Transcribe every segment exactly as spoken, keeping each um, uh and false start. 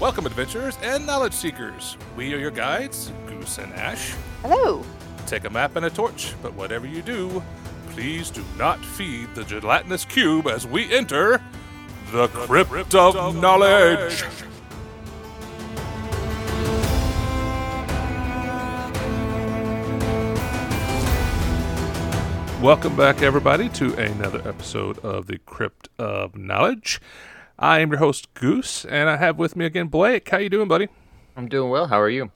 Welcome, adventurers and knowledge seekers. We are your guides, Goose and Ash. Hello. Take a map and a torch, but whatever you do, please do not feed the gelatinous cube as we enter the, the Crypt, Crypt of, of Knowledge. knowledge. Welcome back, everybody, to another episode of the Crypt of Knowledge. I am your host, Goose, and I have with me again Blake. How you doing, buddy? I'm doing well. How are you?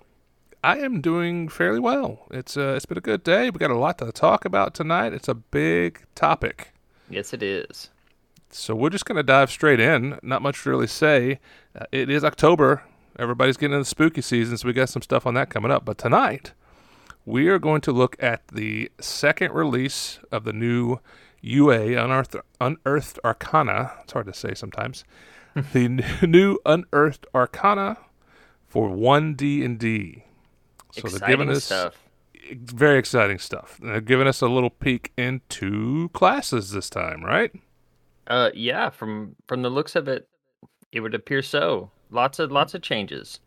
I am doing fairly well. It's uh, it's been a good day. We got a lot to talk about tonight. It's a big topic. Yes, it is. So we're just going to dive straight in. Not much to really say. Uh, it is October. Everybody's getting into the spooky season, so we got some stuff on that coming up. But tonight, we are going to look at the second release of the new U A, Unearthed, Unearthed Arcana. It's hard to say sometimes. The new Unearthed Arcana for One D and D. So exciting, they're giving us stuff. Very exciting stuff. They're giving us a little peek into classes this time, right? Uh, yeah. From from the looks of it, it would appear so. Lots of lots of changes.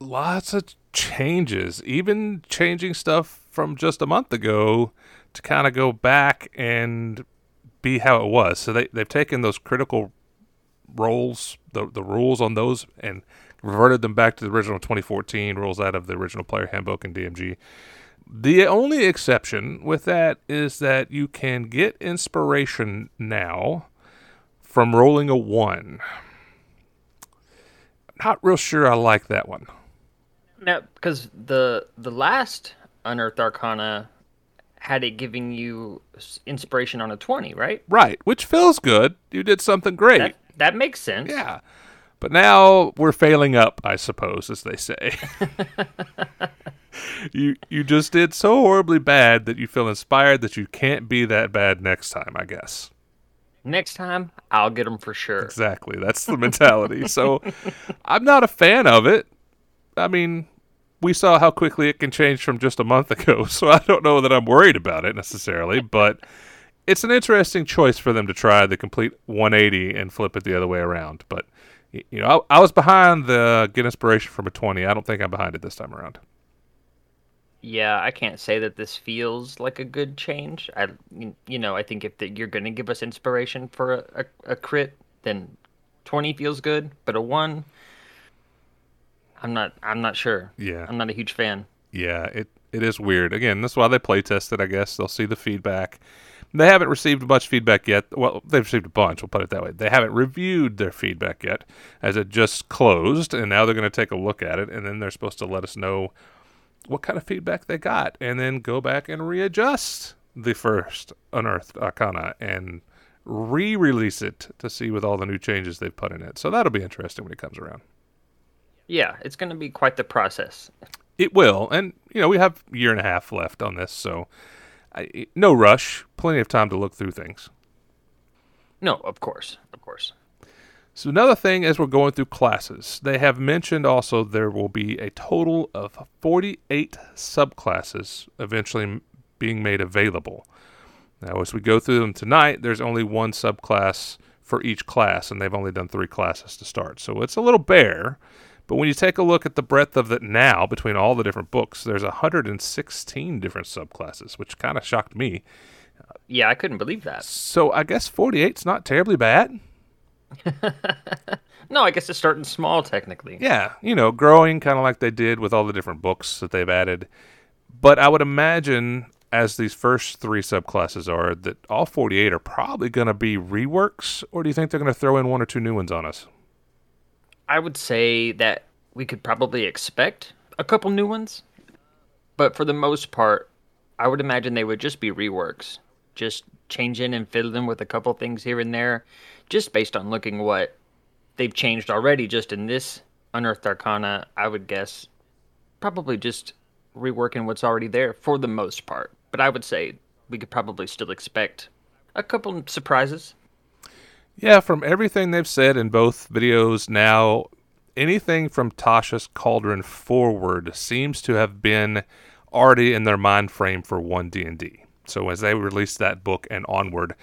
Lots of changes, even changing stuff from just a month ago to kind of go back and be how it was. So they, they've taken those critical roles, the the rules on those, and reverted them back to the original twenty fourteen rules out of the original player handbook and D M G. The only exception with that is that you can get inspiration now from rolling a one. Not real sure I like that one. Now, because the the last Unearthed Arcana had it giving you inspiration on a twenty, right? Right, which feels good. You did something great. That, that makes sense. Yeah, but now we're failing up, I suppose, as they say. you you just did so horribly bad that you feel inspired that you can't be that bad next time, I guess. Next time, I'll get them for sure. Exactly. That's the mentality. So I'm not a fan of it. I mean, we saw how quickly it can change from just a month ago, so I don't know that I'm worried about it necessarily, but it's an interesting choice for them to try the complete one eighty and flip it the other way around. But, you know, I, I was behind the get inspiration from a twenty. I don't think I'm behind it this time around. Yeah, I can't say that this feels like a good change. I, you know, I think if the, you're going to give us inspiration for a, a, a crit, then twenty feels good, but a one... I'm not. I'm not sure. Yeah, I'm not a huge fan. Yeah, it it is weird. Again, that's why they play test it. I guess they'll see the feedback. They haven't received much feedback yet. Well, they've received a bunch. We'll put it that way. They haven't reviewed their feedback yet, as it just closed, and now they're going to take a look at it, and then they're supposed to let us know what kind of feedback they got, and then go back and readjust the first Unearthed Arcana and re-release it to see with all the new changes they've put in it. So that'll be interesting when it comes around. Yeah, it's going to be quite the process. It will, and you know we have a year and a half left on this, so I, no rush. Plenty of time to look through things. No, of course, of course. So another thing, as we're going through classes, they have mentioned also there will be a total of forty-eight subclasses eventually being made available. Now, as we go through them tonight, there's only one subclass for each class, and they've only done three classes to start, so it's a little bare. But when you take a look at the breadth of it now, between all the different books, there's one hundred sixteen different subclasses, which kind of shocked me. Yeah, I couldn't believe that. So I guess forty-eight's not terribly bad. No, I guess it's starting small, technically. Yeah, you know, growing kind of like they did with all the different books that they've added. But I would imagine, as these first three subclasses are, that all forty-eight are probably going to be reworks, or do you think they're going to throw in one or two new ones on us? I would say that we could probably expect a couple new ones, but for the most part, I would imagine they would just be reworks, just changing and fiddling with a couple things here and there, just based on looking what they've changed already just in this Unearthed Arcana. I would guess probably just reworking what's already there for the most part, but I would say we could probably still expect a couple surprises. Yeah, from everything they've said in both videos now, anything from Tasha's Cauldron forward seems to have been already in their mind frame for One D and D. So as they released that book and onward,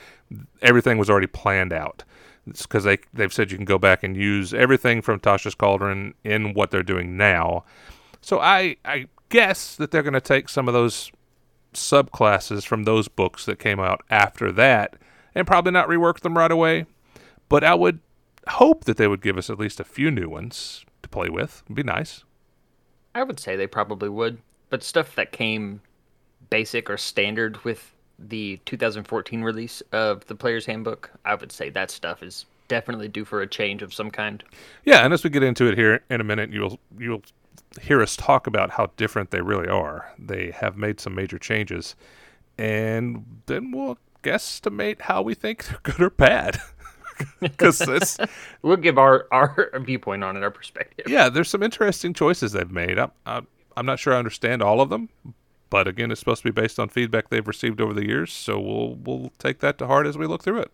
everything was already planned out. because they, they've said you can go back and use everything from Tasha's Cauldron in what they're doing now. So I, I guess that they're going to take some of those subclasses from those books that came out after that and probably not rework them right away. But I would hope that they would give us at least a few new ones to play with. It'd be nice. I would say they probably would. But stuff that came basic or standard with the two thousand fourteen release of the Player's Handbook, I would say that stuff is definitely due for a change of some kind. Yeah, and as we get into it here in a minute, you'll you'll hear us talk about how different they really are. They have made some major changes, and then we'll guesstimate how we think they're good or bad. Because it's, we'll give our, our viewpoint on it, our perspective. Yeah, there's some interesting choices they've made. I'm, I'm, I'm not sure I understand all of them, but again, it's supposed to be based on feedback they've received over the years, so we'll we'll take that to heart as we look through it.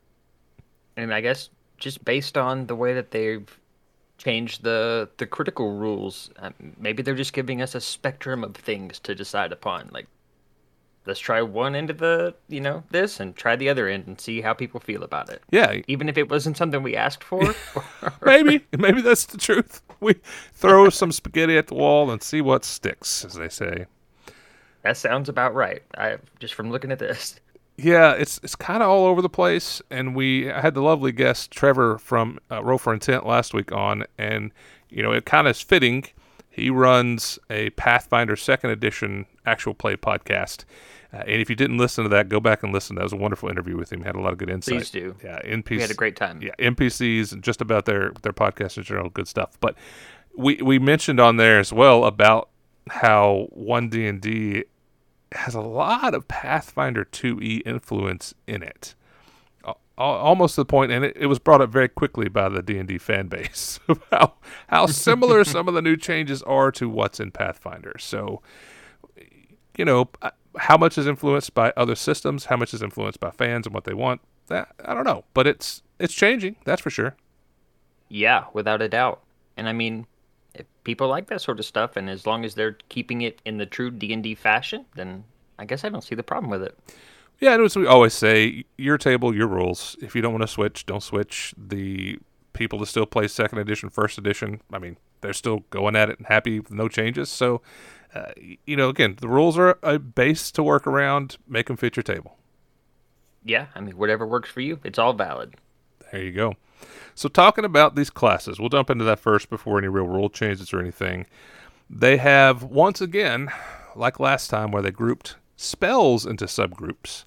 And I guess just based on the way that they've changed the, the critical rules, um, maybe they're just giving us a spectrum of things to decide upon. Like, let's try one end of the, you know, this, and try the other end and see how people feel about it. Yeah. Even if it wasn't something we asked for. Or... maybe. Maybe that's the truth. We throw some spaghetti at the wall and see what sticks, as they say. That sounds about right. I just from looking at this. Yeah, it's it's kind of all over the place, and we I had the lovely guest Trevor from uh, Roll for Intent last week on, and you know it kind of is fitting. He runs a Pathfinder Second Edition actual play podcast, uh, and if you didn't listen to that, go back and listen. That was a wonderful interview with him. Had a lot of good insight. Please do. Yeah, N P C. We had a great time. Yeah, N P Cs and just about their their podcast in general, good stuff. But we we mentioned on there as well about how One D and D has a lot of Pathfinder two E influence in it, almost to the point, and it, it was brought up very quickly by the D and D fan base, how, how similar some of the new changes are to what's in Pathfinder. So, you know, how much is influenced by other systems, how much is influenced by fans and what they want, that, I don't know, but it's it's changing, that's for sure. Yeah, without a doubt. And I mean... if people like that sort of stuff, and as long as they're keeping it in the true D and D fashion, then I guess I don't see the problem with it. Yeah, and as we always say, your table, your rules. If you don't want to switch, don't switch. The people that still play second edition, first edition, I mean, they're still going at it and happy with no changes. So, uh, you know, again, the rules are a base to work around. Make them fit your table. Yeah, I mean, whatever works for you, it's all valid. There you go. So talking about these classes, we'll jump into that first before any real rule changes or anything. They have, once again, like last time where they grouped spells into subgroups,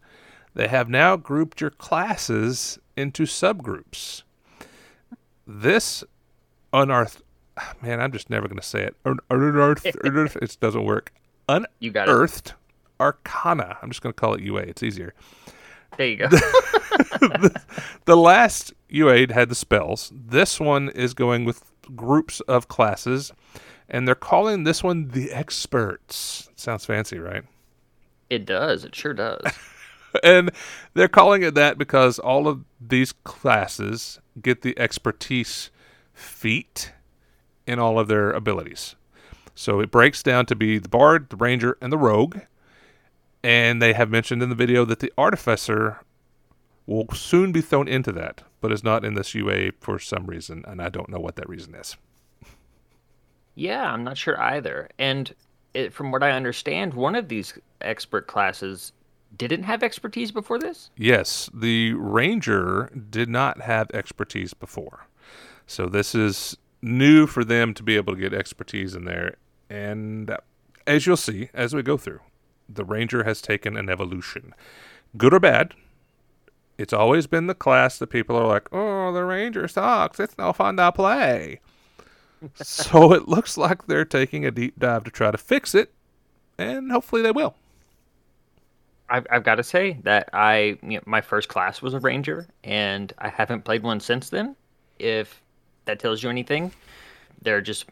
they have now grouped your classes into subgroups. This unearthed, man, I'm just never going to say it. Unearthed, it doesn't work. Unearthed Arcana. I'm just going to call it U A. It's easier. There you go. the, the last U A had the spells. This one is going with groups of classes, and they're calling this one the experts. Sounds fancy, right? It does. It sure does. And they're calling it that because all of these classes get the expertise feat in all of their abilities. So it breaks down to be the Bard, the Ranger, and the Rogue. And they have mentioned in the video that the Artificer will soon be thrown into that, but is not in this U A for some reason, and I don't know what that reason is. Yeah, I'm not sure either. And it, from what I understand, one of these expert classes didn't have expertise before this? Yes, the Ranger did not have expertise before. So this is new for them to be able to get expertise in there. And as you'll see as we go through, the Ranger has taken an evolution. Good or bad, it's always been the class that people are like, oh, the Ranger sucks. It's no fun to play. So it looks like they're taking a deep dive to try to fix it, and hopefully they will. I've, I've got to say that I, you know, my first class was a Ranger, and I haven't played one since then. If that tells you anything, there are just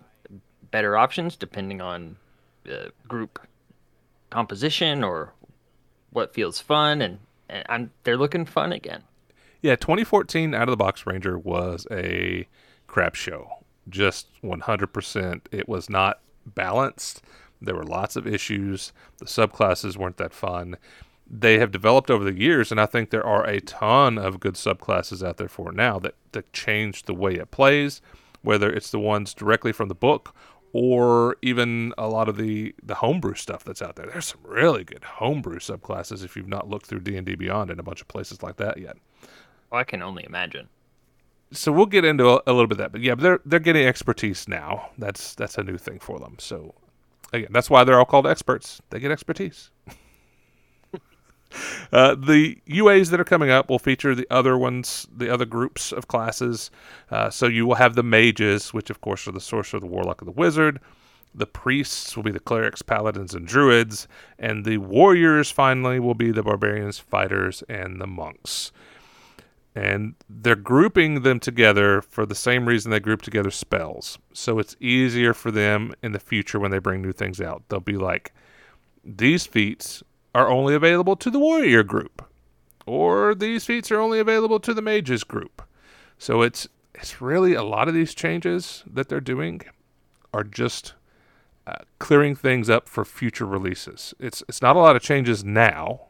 better options depending on the uh, group composition or what feels fun, and, and I'm, they're looking fun again. Yeah, twenty fourteen Out of the Box Ranger was a crap show. Just one hundred percent. It was not balanced. There were lots of issues. The subclasses weren't that fun. they have developed over the years, and I think there are a ton of good subclasses out there for now that, that change the way it plays, whether it's the ones directly from the book or even a lot of the, the homebrew stuff that's out there. There's some really good homebrew subclasses if you've not looked through D and D Beyond in a bunch of places like that yet. Oh, I can only imagine. So we'll get into a, a little bit of that, but yeah, but they're they're getting expertise now. That's that's a new thing for them. So again, that's why they're all called experts. They get expertise. Uh, the U As that are coming up will feature the other ones, the other groups of classes. Uh, so you will have the mages, which of course are the sorcerer, the warlock, and the wizard. The priests will be the clerics, paladins, and druids. And the warriors, finally, will be the barbarians, fighters, and the monks. And they're grouping them together for the same reason they group together spells. So it's easier for them in the future when they bring new things out. They'll be like, these feats are only available to the warrior group, or these feats are only available to the mages group. So it's it's really a lot of these changes that they're doing are just uh, clearing things up for future releases. It's it's not a lot of changes now,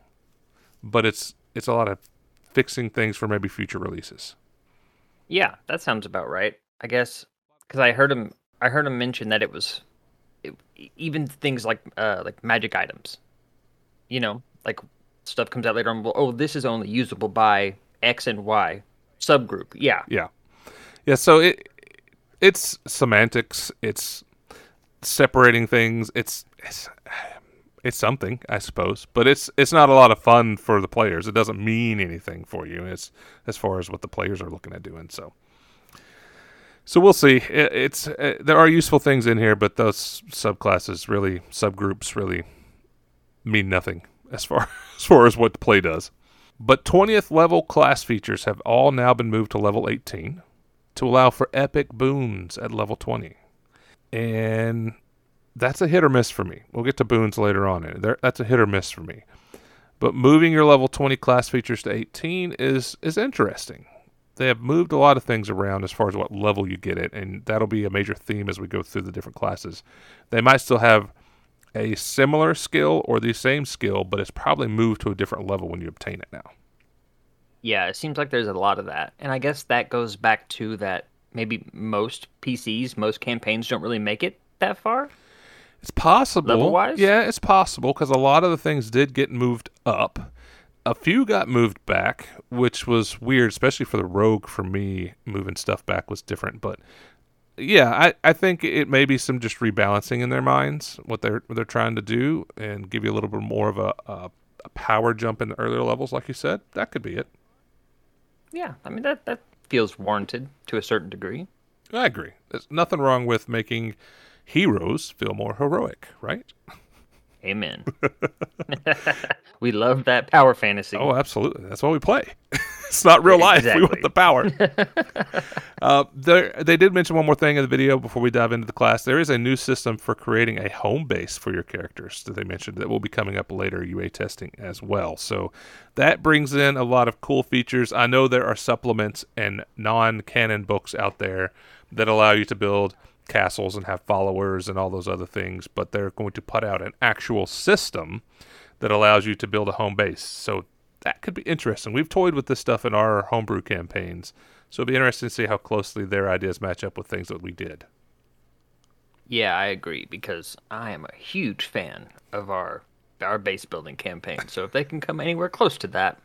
but it's it's a lot of fixing things for maybe future releases. Yeah, that sounds about right. I guess because I heard him I heard him mention that it was it, even things like uh, like magic items. You know, like stuff comes out later on. Well, oh, this is only usable by X and Y subgroup. Yeah. Yeah. Yeah. So it, it's semantics. It's separating things. It's, it's, it's something, I suppose, but it's, it's not a lot of fun for the players. It doesn't mean anything for you. It's as far as what the players are looking at doing. So, so we'll see. It, it's, uh, there are useful things in here, but those subclasses really, subgroups really, mean nothing as far as far as what the play does. But twentieth level class features have all now been moved to level eighteen to allow for epic boons at level twenty. And that's a hit or miss for me. We'll get to boons later on. There, that's a hit or miss for me. But moving your level twenty class features to eighteen is is interesting. They have moved a lot of things around as far as what level you get it, and that'll be a major theme as we go through the different classes. They might still have a similar skill or the same skill, but it's probably moved to a different level when you obtain it now. Yeah, it seems like there's a lot of that. And I guess that goes back to that maybe most P Cs, most campaigns don't really make it that far. It's possible. Level-wise? Yeah, it's possible because a lot of the things did get moved up. A few got moved back, which was weird, especially for the rogue for me. Moving stuff back was different, but yeah, I, I think it may be some just rebalancing in their minds, what they're what they're trying to do, and give you a little bit more of a, a, a power jump in the earlier levels, like you said. That could be it. Yeah, I mean, that, that feels warranted to a certain degree. I agree. There's nothing wrong with making heroes feel more heroic, right? Amen. We love that power fantasy. Oh, absolutely. That's why we play. It's not real life. Exactly. We want the power. uh, there, they did mention one more thing in the video before we dive into the class. There is a new system for creating a home base for your characters that they mentioned that will be coming up later, U A testing as well. So that brings in a lot of cool features. I know there are supplements and non-canon books out there that allow you to build castles and have followers and all those other things, but they're going to put out an actual system that allows you to build a home base. So that could be interesting. We've toyed with this stuff in our homebrew campaigns, so it'll be interesting to see how closely their ideas match up with things that we did. Yeah, I agree, because I am a huge fan of our our base building campaign, so if they can come anywhere close to that,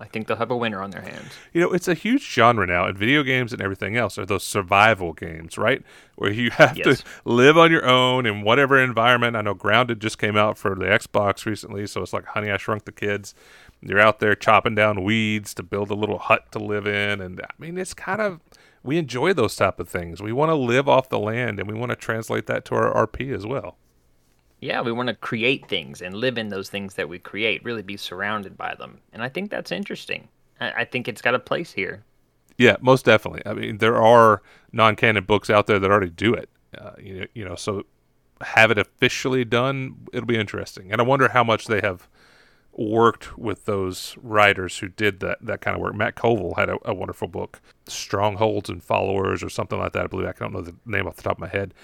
I think they'll have a winner on their hands. You know, it's a huge genre now in video games and everything else are those survival games, right? Where you have yes. to live on your own in whatever environment. I know Grounded just came out for the Xbox recently, so it's like Honey, I Shrunk the Kids. You're out there chopping down weeds to build a little hut to live in. And I mean, it's kind of, we enjoy those type of things. We want to live off the land, and we want to translate that to our R P as well. Yeah, we want to create things and live in those things that we create, really be surrounded by them. And I think that's interesting. I, I think it's got a place here. Yeah, most definitely. I mean, there are non-canon books out there that already do it. Uh, you know, you know, so have it officially done, it'll be interesting. And I wonder how much they have worked with those writers who did that, that kind of work. Matt Covel had a, a wonderful book, Strongholds and Followers or something like that. I believe I don't know the name off the top of my head,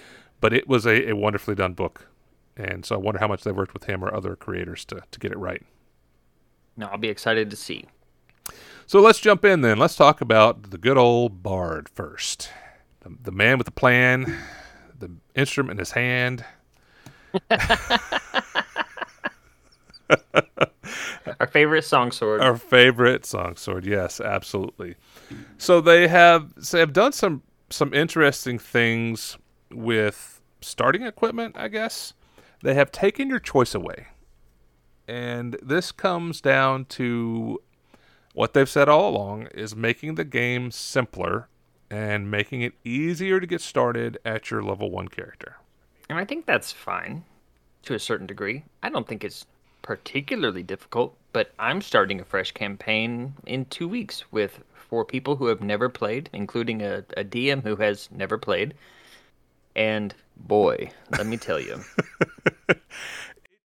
but it was a, a wonderfully done book. And so I wonder how much they've worked with him or other creators to, to get it right. No, I'll be excited to see. So let's jump in then. Let's talk about the good old Bard first. The, the man with the plan, the instrument in his hand. Our favorite songsword. Our favorite songsword, yes, absolutely. So they have, so they have done some, some interesting things with starting equipment, I guess. They have taken your choice away. And this comes down to what they've said all along is making the game simpler and making it easier to get started at your level one character. And I think that's fine to a certain degree. I don't think it's particularly difficult, but I'm starting a fresh campaign in two weeks with four people who have never played, including a, a D M who has never played. And boy, let me tell you.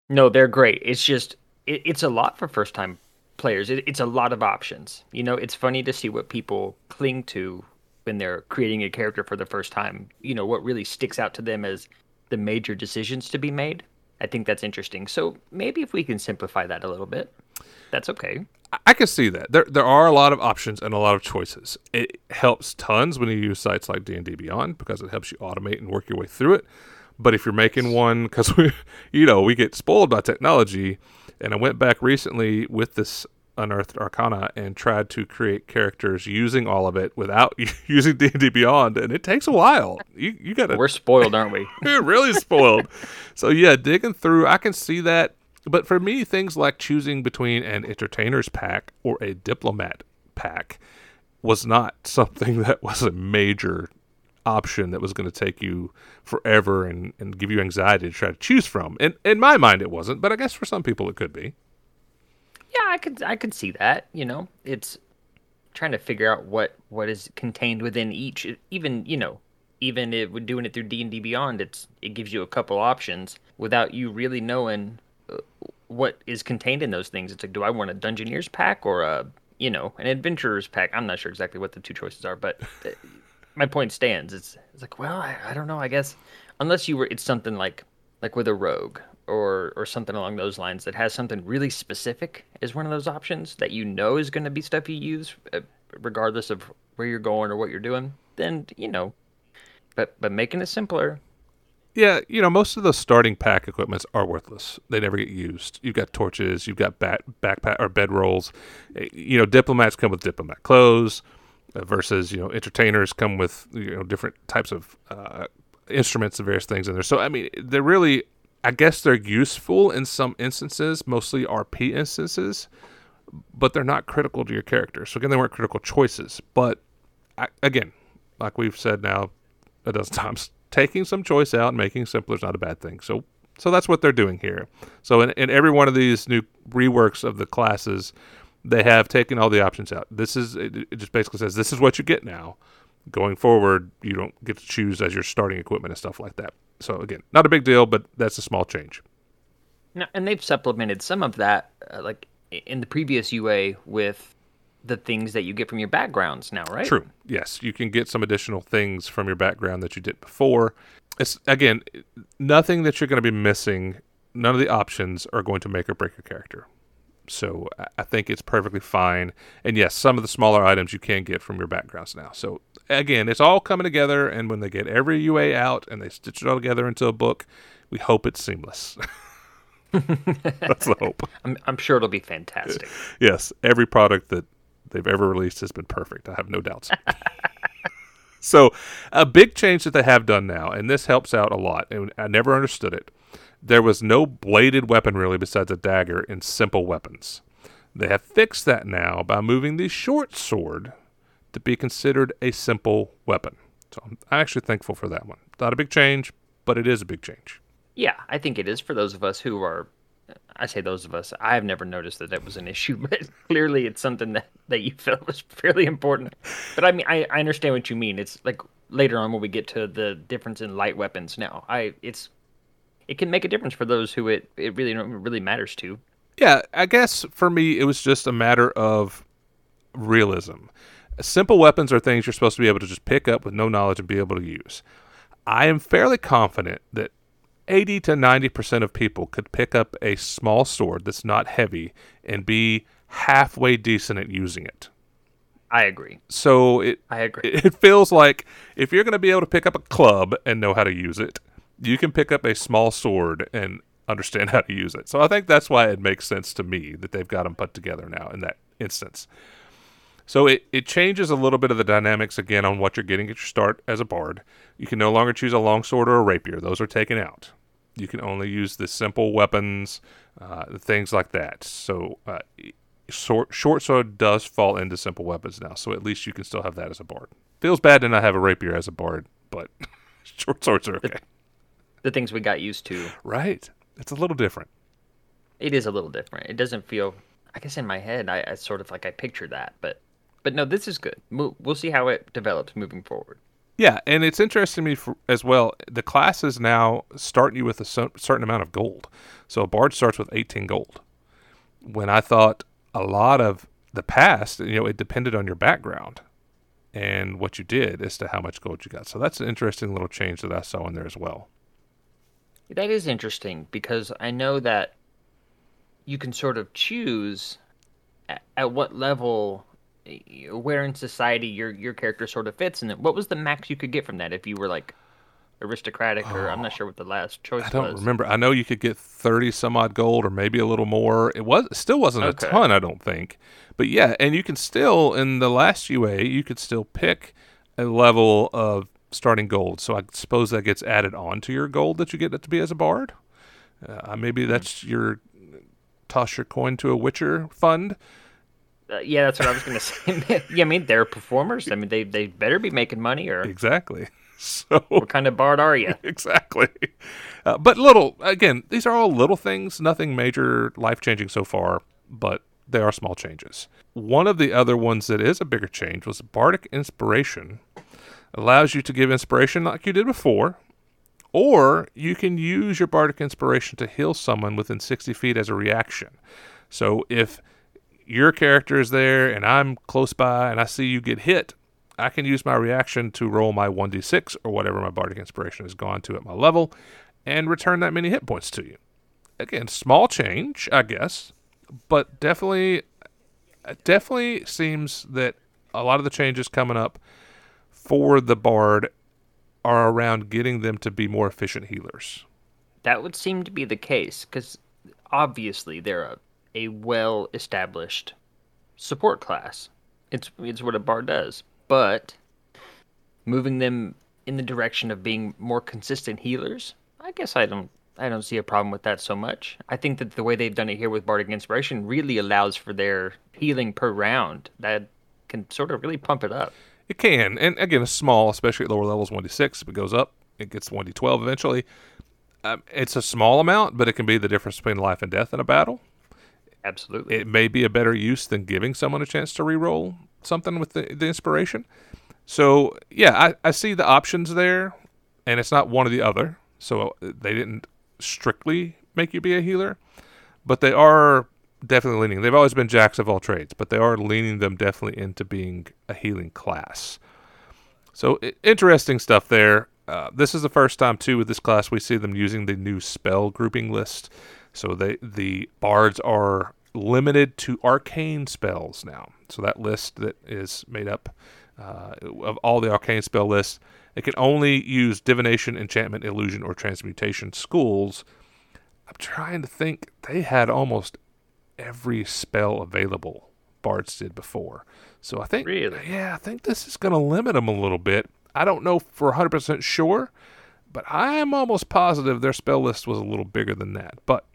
No, they're great. It's just, it, it's a lot for first-time players. It, it's a lot of options. You know, it's funny to see what people cling to when they're creating a character for the first time. You know, what really sticks out to them as the major decisions to be made. I think that's interesting. So maybe if we can simplify that a little bit, that's okay. I, I can see that. There there are a lot of options and a lot of choices. It helps tons when you use sites like D and D Beyond because it helps you automate and work your way through it. But if you're making one, because we, you know, we get spoiled by technology, and I went back recently with this Unearthed Arcana and tried to create characters using all of it without using D and D Beyond, and it takes a while. You you gotta. We're spoiled, aren't we? We're really spoiled. So yeah, digging through, I can see that. But for me, things like choosing between an entertainer's pack or a diplomat pack was not something that was a major option that was going to take you forever and, and give you anxiety to try to choose from. And in my mind, it wasn't, but I guess for some people it could be. Yeah, I could I could see that. You know, it's trying to figure out what, what is contained within each. It, even you know, even it would doing it through D and D Beyond. It's it gives you a couple options without you really knowing what is contained in those things. It's like, do I want a Dungeoneer's pack or a you know an Adventurer's pack? I'm not sure exactly what the two choices are, but. My point stands. It's it's like, well, I, I don't know, I guess. Unless you were, it's something like like with a rogue or or something along those lines that has something really specific as one of those options that you know is going to be stuff you use uh, regardless of where you're going or what you're doing, then, you know. But, but making it simpler. Yeah, you know, most of the starting pack equipments are worthless. They never get used. You've got torches, you've got back, backpack or bedrolls. You know, diplomats come with diplomat clothes. Versus, you know, entertainers come with, you know, different types of uh, instruments and various things in there. So, I mean, they're really, I guess they're useful in some instances, mostly R P instances, but they're not critical to your character. So, again, they weren't critical choices. But, I, again, like we've said now a dozen times, taking some choice out and making simpler is not a bad thing. So, so that's what they're doing here. So, in, in every one of these new reworks of the classes, they have taken all the options out. This is it, it just basically says this is what you get now. Going forward, you don't get to choose as your starting equipment and stuff like that. So again, not a big deal, but that's a small change. Now, and they've supplemented some of that, uh, like in the previous U A, with the things that you get from your backgrounds now, right? True. Yes, you can get some additional things from your background that you did before. It's again, nothing that you're going to be missing. None of the options are going to make or break your character. So I think it's perfectly fine. And yes, some of the smaller items you can get from your backgrounds now. So again, it's all coming together. And when they get every U A out and they stitch it all together into a book, we hope it's seamless. That's the hope. I'm, I'm sure it'll be fantastic. Yes. Every product that they've ever released has been perfect. I have no doubts. So a big change that they have done now, and this helps out a lot. And I never understood it. There was no bladed weapon really besides a dagger in simple weapons. They have fixed that now by moving the short sword to be considered a simple weapon. So I'm actually thankful for that one. Not a big change, but it is a big change. Yeah, I think it is for those of us who are, I say those of us, I've never noticed that that was an issue, but clearly it's something that, that you felt was fairly important. But I mean, I, I understand what you mean. It's like later on when we get to the difference in light weapons now. I it's... It can make a difference for those who it, it really really matters to. Yeah, I guess for me, it was just a matter of realism. Simple weapons are things you're supposed to be able to just pick up with no knowledge and be able to use. I am fairly confident that eighty to ninety percent of people could pick up a small sword that's not heavy and be halfway decent at using it. I agree. So it I agree. It feels like if you're going to be able to pick up a club and know how to use it, you can pick up a small sword and understand how to use it. So I think that's why it makes sense to me that they've got them put together now in that instance. So it, it changes a little bit of the dynamics again on what you're getting at your start as a bard. You can no longer choose a longsword or a rapier. Those are taken out. You can only use the simple weapons, uh, things like that. So uh, short, short sword does fall into simple weapons now, so at least you can still have that as a bard. Feels bad to not have a rapier as a bard, but short swords are okay. The, the things we got used to. Right. It's a little different. It is a little different. It doesn't feel... I guess in my head, I, I sort of like I picture that, but... But no, this is good. We'll see how it develops moving forward. Yeah, and it's interesting to me for, as well, the classes now start you with a so, certain amount of gold. So a bard starts with eighteen gold. When I thought a lot of the past, you know, it depended on your background and what you did as to how much gold you got. So that's an interesting little change that I saw in there as well. That is interesting because I know that you can sort of choose at, at what level... where in society your your character sort of fits, and what was the max you could get from that if you were like aristocratic or oh, I'm not sure what the last choice was. I don't was. remember. I know you could get thirty some odd gold or maybe a little more. It was still wasn't okay. a ton, I don't think. But yeah, and you can still in the last U A you could still pick a level of starting gold. So I suppose that gets added on to your gold that you get to be as a bard. Uh, maybe mm-hmm. that's your toss your coin to a Witcher fund. Uh, yeah, that's what I was going to say. Yeah, I mean, they're performers. I mean, they they better be making money or... Exactly. So what kind of bard are you? Exactly. Uh, but little, again, these are all little things, nothing major, life-changing so far, but they are small changes. One of the other ones that is a bigger change was Bardic Inspiration. Allows you to give inspiration like you did before, or you can use your Bardic Inspiration to heal someone within sixty feet as a reaction. So if... your character is there, and I'm close by, and I see you get hit, I can use my reaction to roll my one d six, or whatever my Bardic Inspiration has gone to at my level, and return that many hit points to you. Again, small change, I guess, but definitely, it definitely seems that a lot of the changes coming up for the bard are around getting them to be more efficient healers. That would seem to be the case, because obviously they're a a well-established support class. It's it's what a bard does. But moving them in the direction of being more consistent healers, I guess I don't I don't see a problem with that so much. I think that the way they've done it here with Bardic Inspiration really allows for their healing per round. That can sort of really pump it up. It can. And again, it's small, especially at lower levels, one d six. If it goes up, it gets one d twelve eventually. Um, it's a small amount, but it can be the difference between life and death in a battle. Absolutely. It may be a better use than giving someone a chance to re-roll something with the, the inspiration. So, yeah, I, I see the options there, and it's not one or the other. So they didn't strictly make you be a healer, but they are definitely leaning. They've always been jacks of all trades, but they are leaning them definitely into being a healing class. So it, interesting stuff there. Uh, this is the first time, too, with this class we see them using the new spell grouping list. So they, the bards are limited to arcane spells now. So that list that is made up uh, of all the arcane spell lists, it can only use divination, enchantment, illusion, or transmutation schools. I'm trying to think. They had almost every spell available, bards did before. So I think, really? yeah, I think this is going to limit them a little bit. I don't know for one hundred percent sure, but I am almost positive their spell list was a little bigger than that. But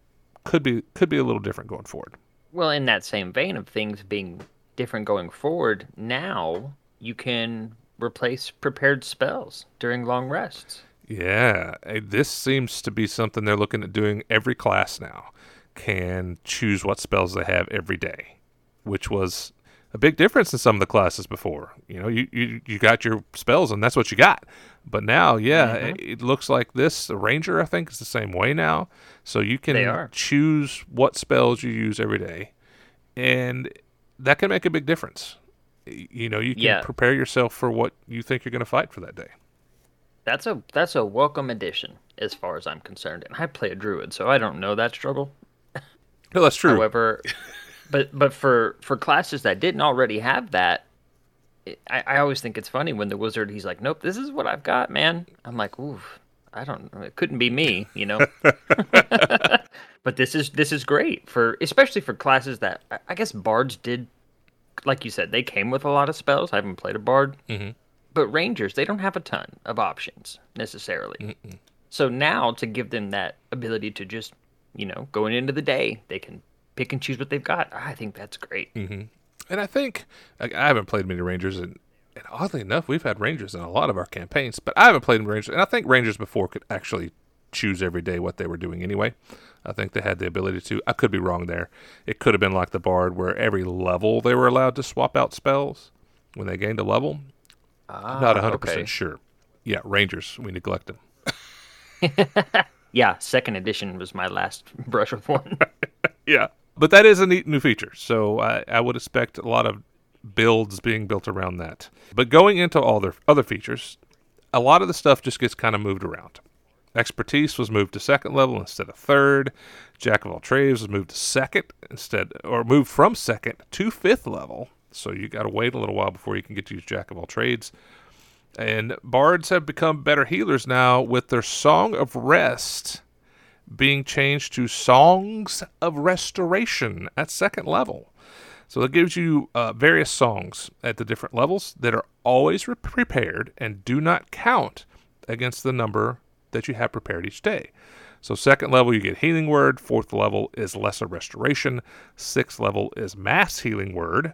Could be could be a little different going forward. Well, in that same vein of things being different going forward, now you can replace prepared spells during long rests. Yeah, this seems to be something they're looking at doing. Every class now can choose what spells they have every day, which was a big difference in some of the classes before. You know, you, you, you got your spells and that's what you got. But now, yeah, mm-hmm. it, it looks like this. The Ranger, I think, is the same way now. So you can choose what spells you use every day. And that can make a big difference. You know, you can yeah. prepare yourself for what you think you're going to fight for that day. That's a that's a welcome addition as far as I'm concerned. And I play a druid, so I don't know that struggle. No, that's true. However... But but for, for classes that didn't already have that, it, I, I always think it's funny when the wizard, he's like, nope, this is what I've got, man. I'm like, ooh, I don't know. It couldn't be me, you know. But this is this is great, for especially for classes that, I guess bards did, like you said, they came with a lot of spells. I haven't played a bard. Mm-hmm. But rangers, they don't have a ton of options necessarily. Mm-mm. So now to give them that ability to just, you know, going into the day, they can pick and choose what they've got. I think that's great. Mm-hmm. And I think, like, I haven't played many rangers, and, and oddly enough, we've had rangers in a lot of our campaigns, but I haven't played rangers, and I think rangers before could actually choose every day what they were doing anyway. I think they had the ability to. I could be wrong there. It could have been like the bard, where every level they were allowed to swap out spells when they gained a level. Ah, I'm not one hundred percent okay. Sure. Yeah, rangers, we neglect them. Yeah, second edition was my last brush with one. Yeah, but that is a neat new feature, so I, I would expect a lot of builds being built around that. But going into all their other features, a lot of the stuff just gets kind of moved around. Expertise was moved to second level instead of third. Jack of all trades was moved to second instead, or moved from second to fifth level. So you got to wait a little while before you can get to use Jack of all trades. And bards have become better healers now, with their Song of Rest being changed to Songs of Restoration at second level. So it gives you uh, various songs at the different levels that are always re- prepared and do not count against the number that you have prepared each day. So second level, you get Healing Word. Fourth level is Lesser Restoration. Sixth level is Mass Healing Word.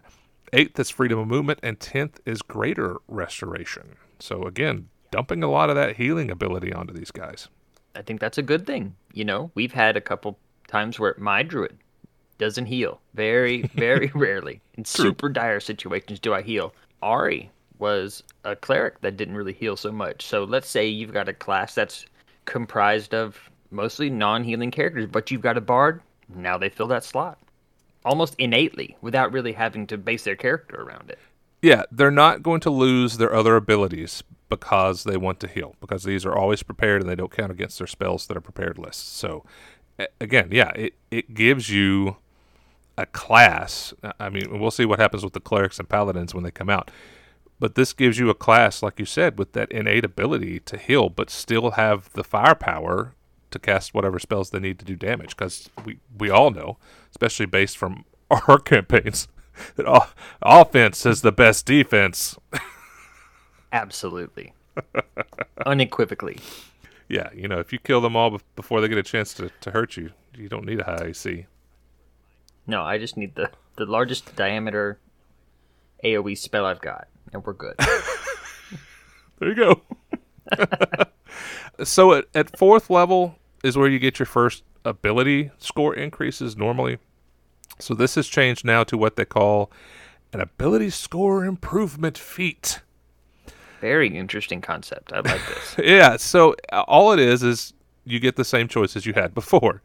Eighth is Freedom of Movement, and tenth is Greater Restoration. So again, dumping a lot of that healing ability onto these guys. I think that's a good thing. You know, we've had a couple times where my druid doesn't heal. Very, very rarely. In True. Super dire situations do I heal. Ari was a cleric that didn't really heal so much. So let's say you've got a class that's comprised of mostly non-healing characters, but you've got a bard. Now they fill that slot almost innately without really having to base their character around it. Yeah, they're not going to lose their other abilities because they want to heal, because these are always prepared and they don't count against their spells that are prepared lists. So again, yeah, it, it gives you a class. I mean, we'll see what happens with the clerics and paladins when they come out. But this gives you a class, like you said, with that innate ability to heal, but still have the firepower to cast whatever spells they need to do damage. Because we, we all know, especially based from our campaigns, that all, offense is the best defense. Absolutely. Unequivocally. Yeah, you know, if you kill them all before they get a chance to, to hurt you, you don't need a high A C. No, I just need the, the largest diameter A O E spell I've got, and we're good. There you go. So at, at fourth level is where you get your first ability score increases normally. So this has changed now to what they call an ability score improvement feat. Very interesting concept. I like this. Yeah, so all it is is you get the same choices you had before.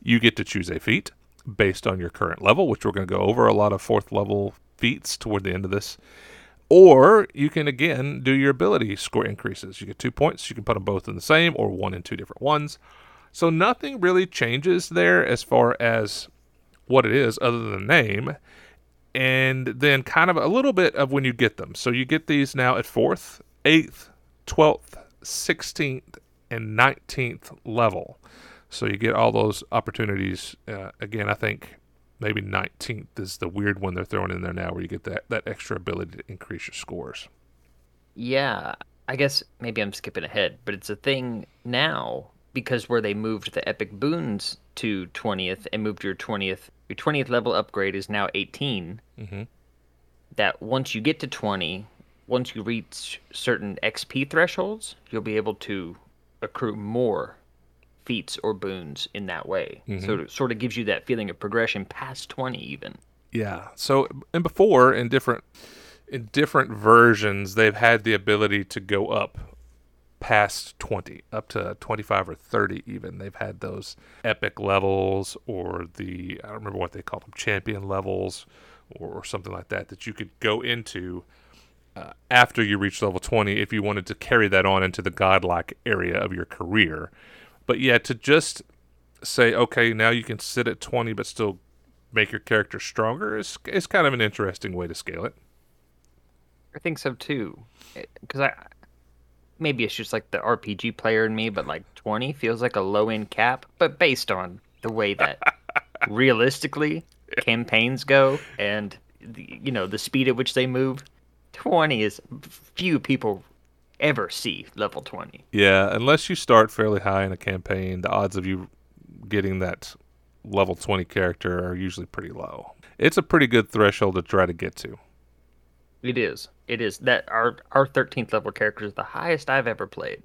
You get to choose a feat based on your current level, which we're going to go over a lot of fourth level feats toward the end of this. Or you can, again, do your ability score increases. You get two points. You can put them both in the same, or one in two different ones. So nothing really changes there as far as what it is other than the name. And then kind of a little bit of when you get them. So you get these now at fourth, eighth, twelfth, sixteenth, and nineteenth level. So you get all those opportunities. Uh, again, I think... Maybe nineteenth is the weird one they're throwing in there now, where you get that, that extra ability to increase your scores. Yeah, I guess maybe I'm skipping ahead, but it's a thing now because where they moved the Epic Boons to twentieth and moved your twentieth, your twentieth level upgrade is now eighteen. Mm-hmm. That once you get to twenty, once you reach certain X P thresholds, you'll be able to accrue more feats or boons in that way. Mm-hmm. So it sort of gives you that feeling of progression past twenty even. Yeah. So, and before, in different in different versions, they've had the ability to go up past twenty, up to twenty-five or thirty even. They've had those epic levels, or the, I don't remember what they called them, champion levels, or, or something like that, that you could go into uh, after you reach level twenty if you wanted to carry that on into the godlike area of your career. But yeah, to just say, okay, now you can sit at twenty but still make your character stronger is is kind of an interesting way to scale it. I think so too, because I maybe it's just like the R P G player in me, but like twenty feels like a low end cap. But based on the way that realistically campaigns go and the, you know, the speed at which they move, twenty is few people ever see level twenty. Yeah, unless you start fairly high in a campaign, the odds of you getting that level twenty character are usually pretty low. It's a pretty good threshold to try to get to. It is. It is. That our our thirteenth level character is the highest I've ever played.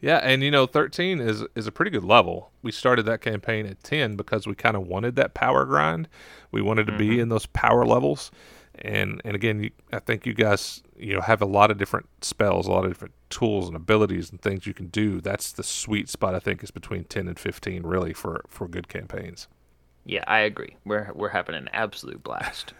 Yeah, and you know, thirteen is is a pretty good level. We started that campaign at ten because we kind of wanted that power grind. We wanted to mm-hmm. be in those power levels, and and again, you, I think you guys you know have a lot of different spells, a lot of different tools and abilities and things you can do. That's the sweet spot, I think, is between ten and fifteen, really, for for good campaigns. Yeah, I agree. We're we're having an absolute blast.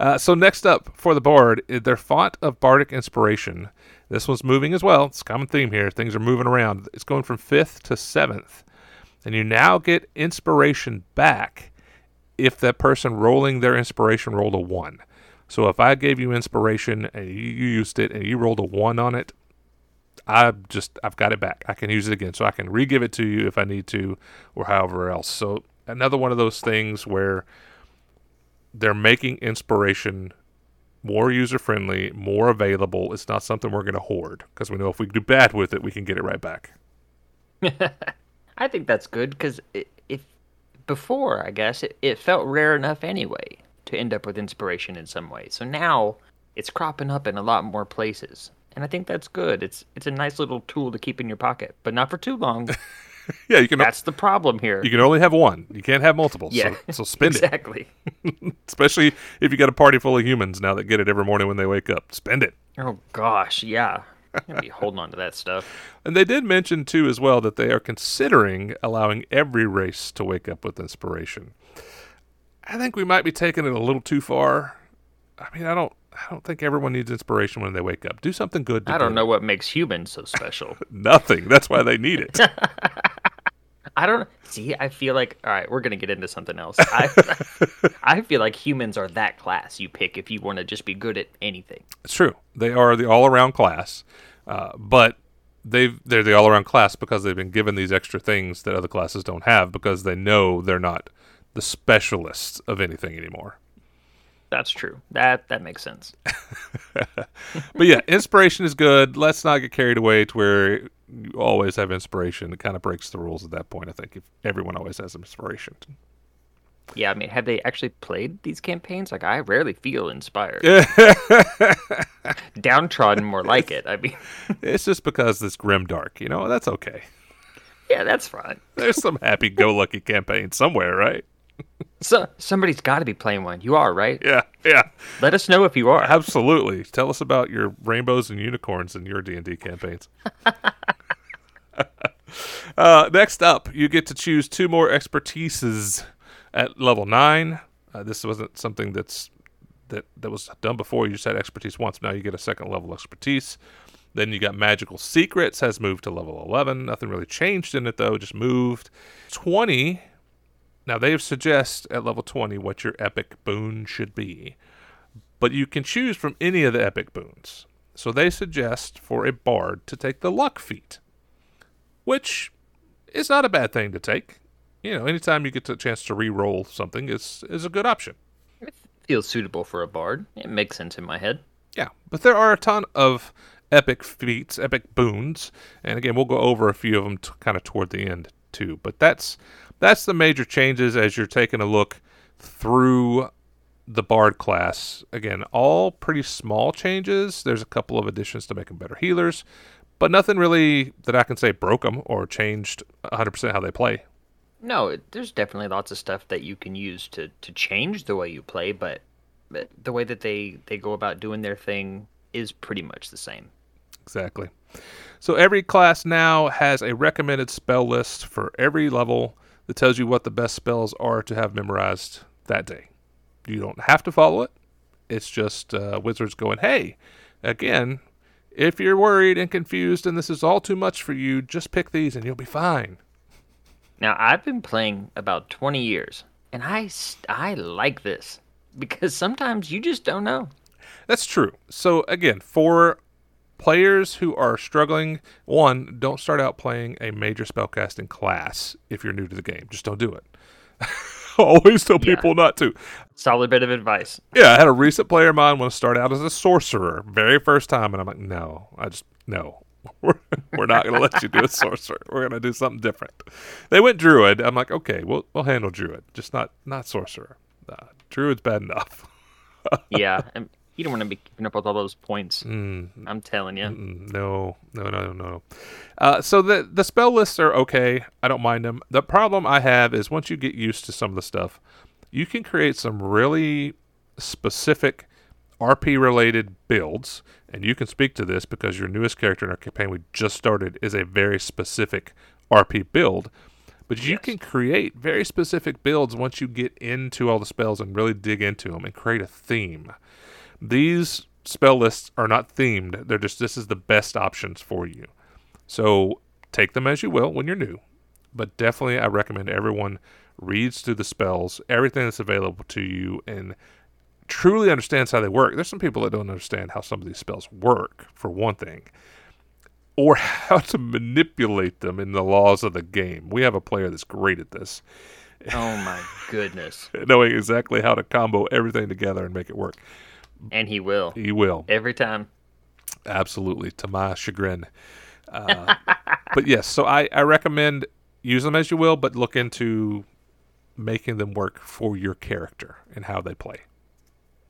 Uh, so next up for the board, their font of Bardic Inspiration. This one's moving as well. It's a common theme here. Things are moving around. It's going from fifth to seventh. And you now get inspiration back if that person rolling their inspiration rolled a one. So if I gave you inspiration and you used it and you rolled a one on it, I've just, I've got it back. I can use it again. So I can re-give it to you if I need to or however else. So another one of those things where they're making inspiration more user-friendly, more available. It's not something we're going to hoard, because we know if we do bad with it, we can get it right back. I think that's good, because if before, I guess, it, it felt rare enough anyway to end up with inspiration in some way. So now it's cropping up in a lot more places, and I think that's good. It's it's a nice little tool to keep in your pocket, but not for too long. Yeah, you can. That's o- the problem here. You can only have one. You can't have multiples. Yeah, so, so spend exactly. it. Exactly. Especially if you got a party full of humans now that get it every morning when they wake up. Spend it. Oh gosh, yeah. I'm gonna be holding on to that stuff. And they did mention too as well that they are considering allowing every race to wake up with inspiration. I think we might be taking it a little too far. I mean, I don't. I don't think everyone needs inspiration when they wake up. Do something good. I don't know what makes humans so special. Nothing. That's why they need it. I don't see. I feel like, all right, we're going to get into something else. I, I feel like humans are that class you pick if you want to just be good at anything. It's true. They are the all-around class, uh, but they've they're the all-around class because they've been given these extra things that other classes don't have because they know they're not the specialists of anything anymore. That's true. That that makes sense. But yeah, inspiration is good. Let's not get carried away to where you always have inspiration. It kind of breaks the rules at that point, I think, if everyone always has inspiration. Yeah, I mean, have they actually played these campaigns? Like, I rarely feel inspired. Downtrodden, more like it. I mean, it's just because it's grimdark, you know? That's okay. Yeah, that's fine. There's some happy-go-lucky campaign somewhere, right? So, somebody's got to be playing one. You are, right? Yeah, yeah. Let us know if you are. Absolutely. Tell us about your rainbows and unicorns in your D and D campaigns. uh, next up, you get to choose two more expertises at level nine. Uh, this wasn't something that's that, that was done before. You just had expertise once. Now you get a second level expertise. Then you got Magical Secrets has moved to level eleven. Nothing really changed in it, though. Just moved. twenty... Now, they have suggest at level twenty what your epic boon should be, but you can choose from any of the epic boons. So they suggest for a bard to take the luck feat, which is not a bad thing to take. You know, anytime you get a chance to re-roll something is, is a good option. It feels suitable for a bard. It makes sense in my head. Yeah, but there are a ton of epic feats, epic boons, and again, we'll go over a few of them t- kind of toward the end, too, but that's... That's the major changes as you're taking a look through the Bard class. Again, all pretty small changes. There's a couple of additions to make them better healers, but nothing really that I can say broke them or changed one hundred percent how they play. No, there's definitely lots of stuff that you can use to, to change the way you play, but, but the way that they, they go about doing their thing is pretty much the same. Exactly. So every class now has a recommended spell list for every level that tells you what the best spells are to have memorized that day. You don't have to follow it. It's just uh, Wizards going, hey, again, if you're worried and confused and this is all too much for you, just pick these and you'll be fine. Now, I've been playing about twenty years, And I, I like this because sometimes you just don't know. That's true. So, again, for players who are struggling, one, don't start out playing a major spellcasting class if you're new to the game. Just don't do it. Always tell people yeah. not to. Solid bit of advice. Yeah, I had a recent player of mine want to start out as a sorcerer very first time, and I'm like, no, I just, no. We're, we're not going to let you do a sorcerer. We're going to do something different. They went druid. I'm like, okay, we'll we'll handle druid, just not, not sorcerer. Nah, druid's bad enough. Yeah, and you don't want to be keeping up with all those points. Mm, I'm telling you. No, no, no, no. Uh, so the the spell lists are okay. I don't mind them. The problem I have is once you get used to some of the stuff, you can create some really specific R P-related builds, and you can speak to this because your newest character in our campaign we just started is a very specific R P build. But you yes. can create very specific builds once you get into all the spells and really dig into them and create a theme. These spell lists are not themed. They're just, this is the best options for you. So take them as you will when you're new. But definitely I recommend everyone reads through the spells, everything that's available to you, and truly understands how they work. There's some people that don't understand how some of these spells work, for one thing, or how to manipulate them in the laws of the game. We have a player that's great at this. Oh my goodness. Knowing exactly how to combo everything together and make it work. And he will. He will. Every time. Absolutely, to my chagrin. Uh, but yes, so I, I recommend use them as you will, but look into making them work for your character and how they play.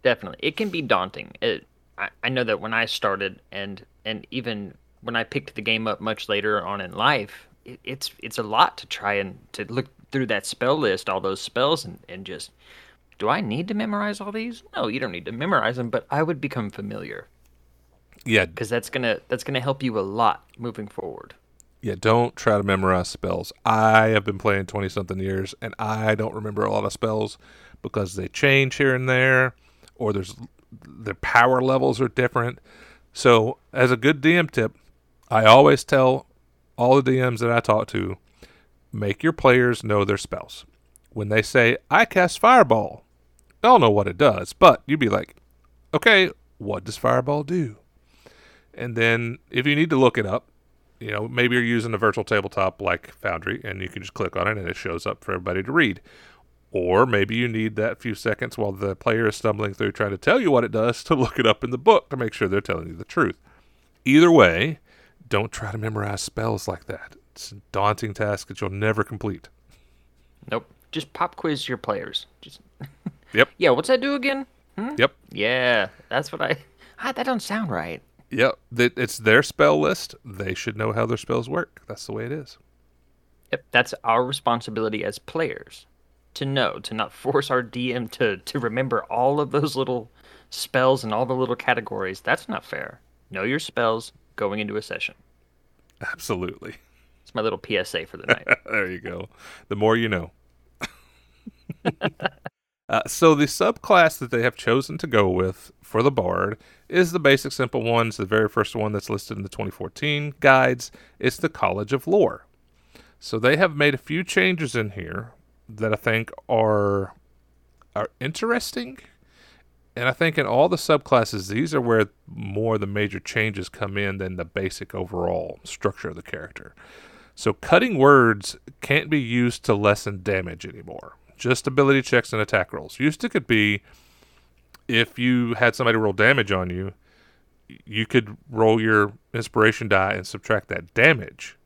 Definitely. It can be daunting. It, I, I know that when I started and and even when I picked the game up much later on in life, it, it's it's a lot to try and to look through that spell list, all those spells, and, and just, do I need to memorize all these? No, you don't need to memorize them, but I would become familiar. Yeah. Because that's going to that's gonna help you a lot moving forward. Yeah, don't try to memorize spells. I have been playing twenty-something years, and I don't remember a lot of spells because they change here and there, or there's their power levels are different. So as a good D M tip, I always tell all the D Ms that I talk to, make your players know their spells. When they say, I cast Fireball, I don't know what it does, but you'd be like, okay, what does Fireball do? And then if you need to look it up, you know, maybe you're using a virtual tabletop like Foundry, and you can just click on it and it shows up for everybody to read. Or maybe you need that few seconds while the player is stumbling through trying to tell you what it does to look it up in the book to make sure they're telling you the truth. Either way, don't try to memorize spells like that. It's a daunting task that you'll never complete. Nope. Just pop quiz your players. Just Yep. Yeah, what's that do again? Hmm? Yep. Yeah, that's what I... Ah, that don't sound right. Yep. It's their spell list. They should know how their spells work. That's the way it is. Yep, that's our responsibility as players. To know, to not force our D M to, to remember all of those little spells and all the little categories. That's not fair. Know your spells going into a session. Absolutely. It's my little P S A for the night. There you go. The more you know. uh, so the subclass that they have chosen to go with for the Bard is the basic simple one. It's the very first one that's listed in the twenty fourteen guides. It's the College of Lore. So they have made a few changes in here that I think are are interesting. And I think in all the subclasses, these are where more of the major changes come in than the basic overall structure of the character. So cutting words can't be used to lessen damage anymore. Just ability checks and attack rolls. Used to could be if you had somebody roll damage on you, you could roll your inspiration die and subtract that damage.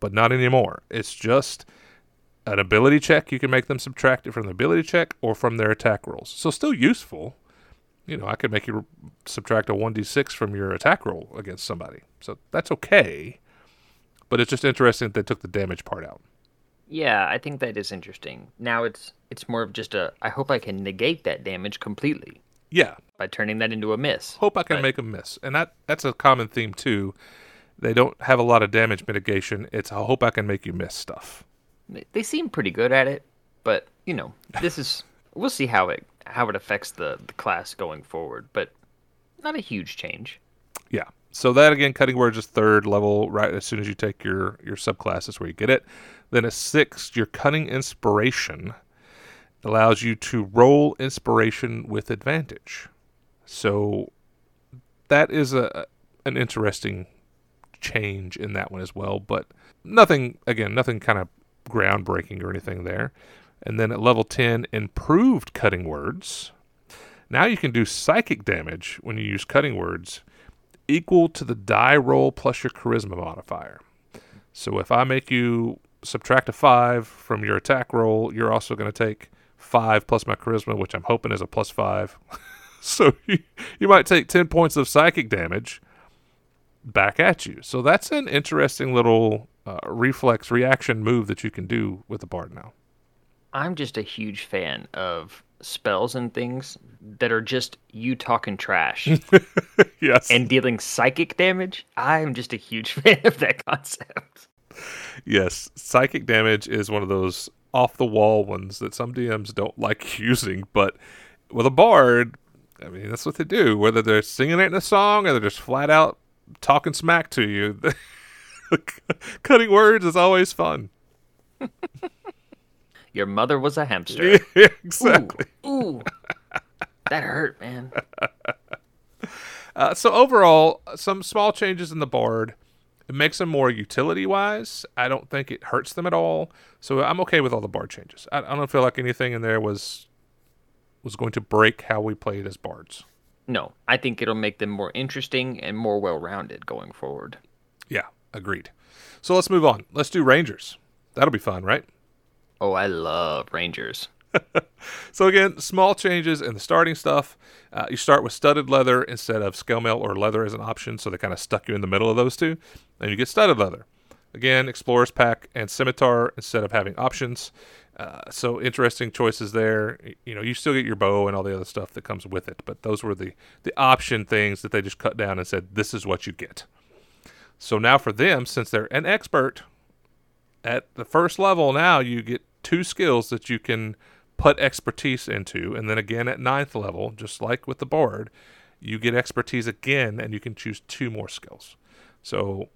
But not anymore. It's just an ability check, you can make them subtract it from the ability check or from their attack rolls. So still useful. You know, I could make you subtract a one d six from your attack roll against somebody. So that's okay. But it's just interesting that they took the damage part out. Yeah, I think that is interesting. Now it's it's more of just a, I hope I can negate that damage completely. Yeah. By turning that into a miss. Hope I can but... make them miss. And that that's a common theme too. They don't have a lot of damage mitigation. It's I hope I can make you miss stuff. They seem pretty good at it, but, you know, this is, we'll see how it how it affects the, the class going forward, but not a huge change. Yeah. So that, again, cutting words is third level, right as soon as you take your, your subclass, that's where you get it. Then at sixth, your cunning inspiration. allows you to roll inspiration with advantage. So that is a an interesting change in that one as well, but nothing, again, nothing kind of groundbreaking or anything there. And then at level ten, improved cutting words. Now you can do psychic damage when you use cutting words equal to the die roll plus your charisma modifier. So if I make you subtract a five from your attack roll, you're also going to take five plus my charisma, which I'm hoping is a plus five. So you, you might take ten points of psychic damage back at you. So that's an interesting little uh, reflex reaction move that you can do with the Bard now. I'm just a huge fan of spells and things that are just you talking trash. Yes. And dealing psychic damage. I'm just a huge fan of that concept. Yes, psychic damage is one of those off-the-wall ones that some D Ms don't like using, but with a bard, I mean, that's what they do. Whether they're singing it in a song or they're just flat out talking smack to you, cutting words is always fun. Your mother was a hamster. Yeah, exactly. Ooh, ooh. That hurt, man. Uh, so overall, some small changes in the bard. It makes them more utility-wise. I don't think it hurts them at all. So I'm okay with all the bard changes. I, I don't feel like anything in there was was going to break how we played as bards. No, I think it'll make them more interesting and more well-rounded going forward. Yeah, agreed. So let's move on. Let's do Rangers. That'll be fun, right? Oh, I love Rangers. So again, small changes in the starting stuff. Uh, you start with studded leather instead of scale mail or leather as an option, so they kind of stuck you in the middle of those two. Then you get studded leather. Again, explorer's pack and scimitar instead of having options. Uh, so interesting choices there. You know, you still get your bow and all the other stuff that comes with it, but those were the, the option things that they just cut down and said, this is what you get. So now for them, since they're an expert, at the first level now you get two skills that you can put expertise into, and then again at ninth level, just like with the bard, you get expertise again, and you can choose two more skills. So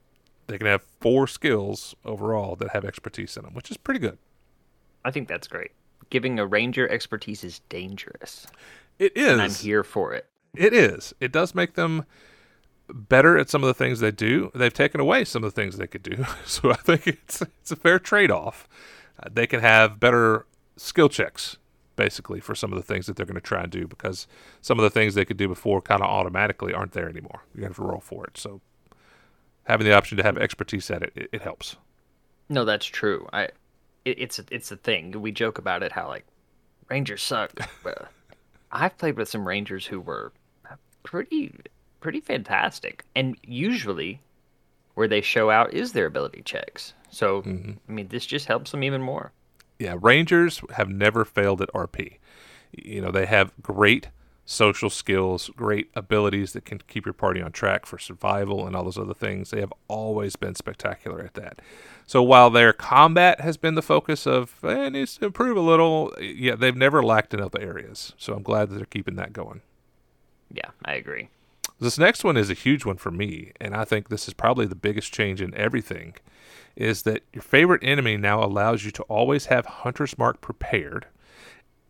they can have four skills overall that have expertise in them, which is pretty good. I think that's great. Giving a ranger expertise is dangerous. It is. And I'm here for it. It is. It does make them better at some of the things they do. They've taken away some of the things they could do, so I think it's it's a fair trade-off. Uh, they can have better skill checks, basically, for some of the things that they're going to try and do, because some of the things they could do before kind of automatically aren't there anymore. You have to roll for it. So having the option to have expertise at it, it, it helps. No, that's true. I, it, it's it's a thing. We joke about it, how like Rangers suck. But I've played with some Rangers who were pretty pretty fantastic, and usually where they show out is their ability checks. So mm-hmm. I mean, this just helps them even more. Yeah, Rangers have never failed at R P. You know, they have great social skills, great abilities that can keep your party on track for survival and all those other things. They have always been spectacular at that. So while their combat has been the focus of, eh, it needs to improve a little, yeah, they've never lacked in other areas. So I'm glad that they're keeping that going. Yeah, I agree. This next one is a huge one for me, and I think this is probably the biggest change in everything, is that your favorite enemy now allows you to always have Hunter's Mark prepared,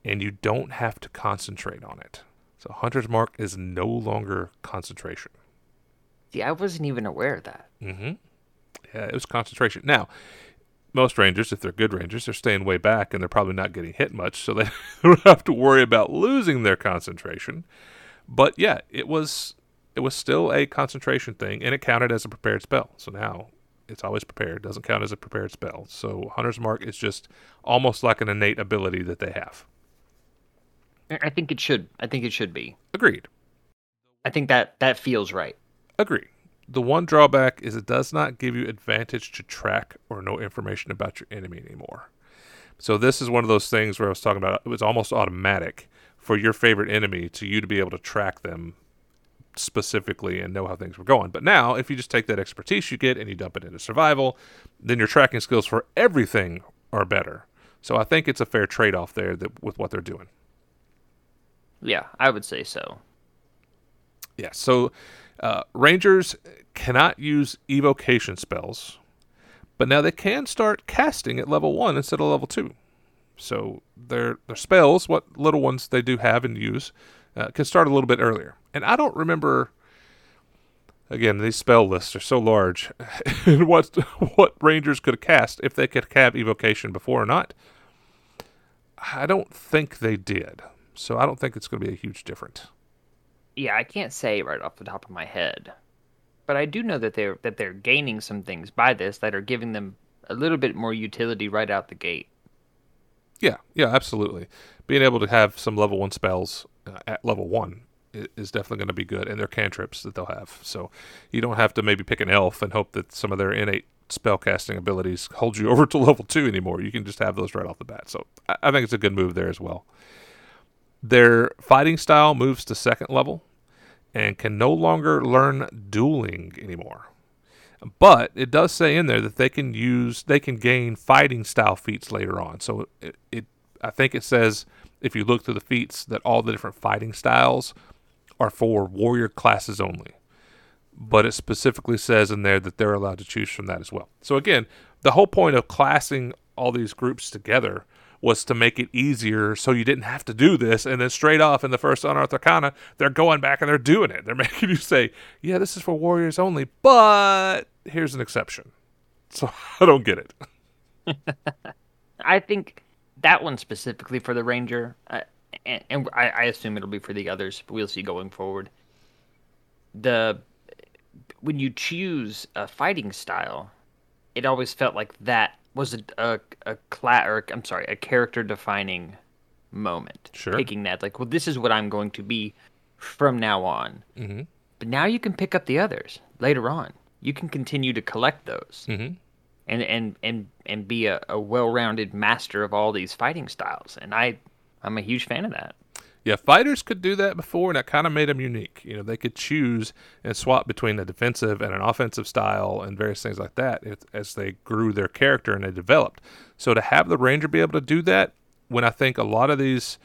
and you don't have to concentrate on it. So Hunter's Mark is no longer concentration. See, I wasn't even aware of that. Mm-hmm. Yeah, it was concentration. Now, most Rangers, if they're good Rangers, they're staying way back, and they're probably not getting hit much, so they don't have to worry about losing their concentration. But yeah, it was... It was still a concentration thing, and it counted as a prepared spell. So now it's always prepared. It doesn't count as a prepared spell. So Hunter's Mark is just almost like an innate ability that they have. I think it should. I think it should be. Agreed. I think that, that feels right. Agreed. The one drawback is it does not give you advantage to track or know information about your enemy anymore. So this is one of those things where I was talking about, it was almost automatic for your favorite enemy to you to be able to track them specifically and know how things were going. But now, if you just take that expertise you get and you dump it into survival, then your tracking skills for everything are better. So I think it's a fair trade-off there that, with what they're doing. Yeah, I would say so. Yeah, so uh, Rangers cannot use evocation spells, but now they can start casting at level one instead of level two. So their their spells, what little ones they do have and use, uh, can start a little bit earlier. And I don't remember. Again, these spell lists are so large. And what what Rangers could have cast, if they could have evocation before or not. I don't think they did. So I don't think it's going to be a huge difference. Yeah, I can't say right off the top of my head. But I do know that they're that they're gaining some things by this that are giving them a little bit more utility right out the gate. Yeah, yeah, absolutely. Being able to have some level one spells uh, at level one is definitely going to be good, and they're cantrips that they'll have. So you don't have to maybe pick an elf and hope that some of their innate spellcasting abilities hold you over to level two anymore. You can just have those right off the bat. So I think it's a good move there as well. Their fighting style moves to second level and can no longer learn dueling anymore. But it does say in there that they can use, they can gain fighting style feats later on. So it, it I think it says, if you look through the feats, that all the different fighting styles are for warrior classes only. But it specifically says in there that they're allowed to choose from that as well. So again, the whole point of classing all these groups together was to make it easier so you didn't have to do this, and then straight off in the first Unearthed Arcana, they're going back and they're doing it. They're making you say, yeah, this is for warriors only, but here's an exception. So I don't get it. I think that one specifically for the Ranger, uh, and, and I, I assume it'll be for the others, but we'll see going forward. The When you choose a fighting style, it always felt like that was a a, a cla- or I'm sorry, a character defining moment. Sure. Taking that, like, well, this is what I'm going to be from now on. Mm-hmm. But now you can pick up the others later on. You can continue to collect those, mm-hmm. and and and and be a, a well-rounded master of all these fighting styles. And I, I'm a huge fan of that. Yeah, fighters could do that before, and that kind of made them unique. You know, they could choose and swap between a defensive and an offensive style and various things like that as they grew their character and they developed. So to have the Ranger be able to do that, when I think a lot of these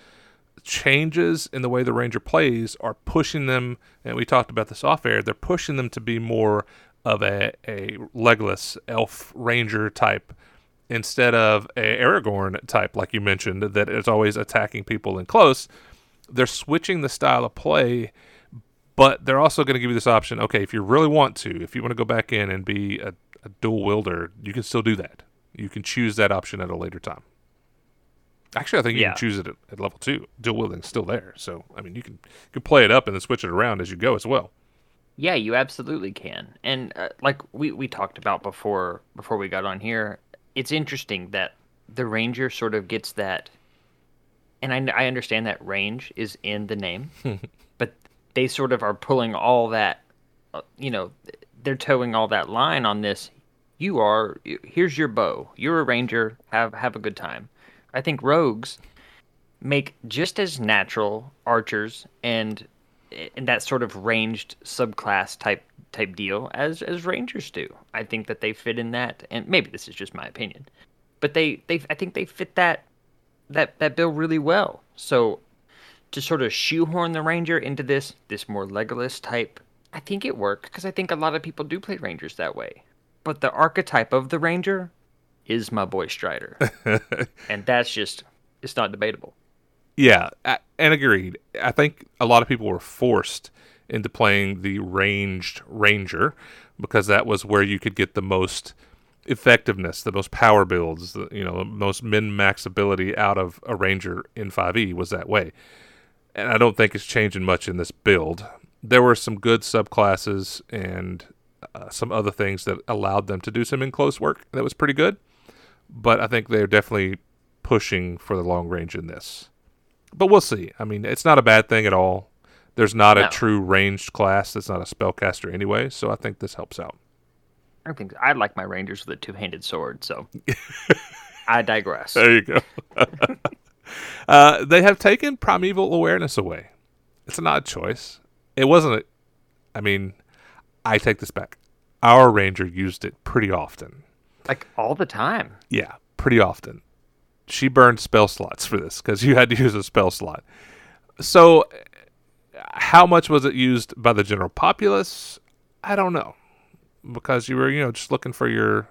changes in the way the Ranger plays are pushing them, and we talked about this off air, they're pushing them to be more of a, a legless elf Ranger type instead of a Aragorn type, like you mentioned, that is always attacking people in close. They're switching the style of play, but they're also going to give you this option. Okay, if you really want to, if you want to go back in and be a, a dual wielder, you can still do that. You can choose that option at a later time. Actually, I think you yeah. can choose it at, at level two. Dual wielding is still there. So, I mean, you can, you can play it up and then switch it around as you go as well. Yeah, you absolutely can. And uh, like we, we talked about before before we got on here, it's interesting that the Ranger sort of gets that. And I, I understand that range is in the name, but they sort of are pulling all that, you know, they're towing all that line on this. You are, here's your bow. You're a Ranger. Have have a good time. I think rogues make just as natural archers and and that sort of ranged subclass type type deal as, as Rangers do. I think that they fit in that, and maybe this is just my opinion, but they, they I think they fit that. that that bill really well. So to sort of shoehorn the Ranger into this this more legolas type, I think it worked, because I think a lot of people do play Rangers that way. But the archetype of the Ranger is my boy Strider. And that's just, it's not debatable. Yeah, I, and agreed. I think a lot of people were forced into playing the ranged Ranger because that was where you could get the most effectiveness, the most power builds, the, you know, the most min-max ability out of a Ranger in five E was that way. And I don't think it's changing much in this build. There were some good subclasses and uh, some other things that allowed them to do some in-close work that was pretty good. But I think they're definitely pushing for the long range in this. But we'll see. I mean, it's not a bad thing at all. There's not no. a true ranged class that's not a spellcaster anyway, so I think this helps out. I think I like my Rangers with a two-handed sword, so I digress. There you go. uh, they have taken primeval awareness away. It's an odd choice. It wasn't. A, I mean, I take this back. Our Ranger used it pretty often, like all the time. Yeah, pretty often. She burned spell slots for this because you had to use a spell slot. So, how much was it used by the general populace? I don't know. Because you were, you know, just looking for your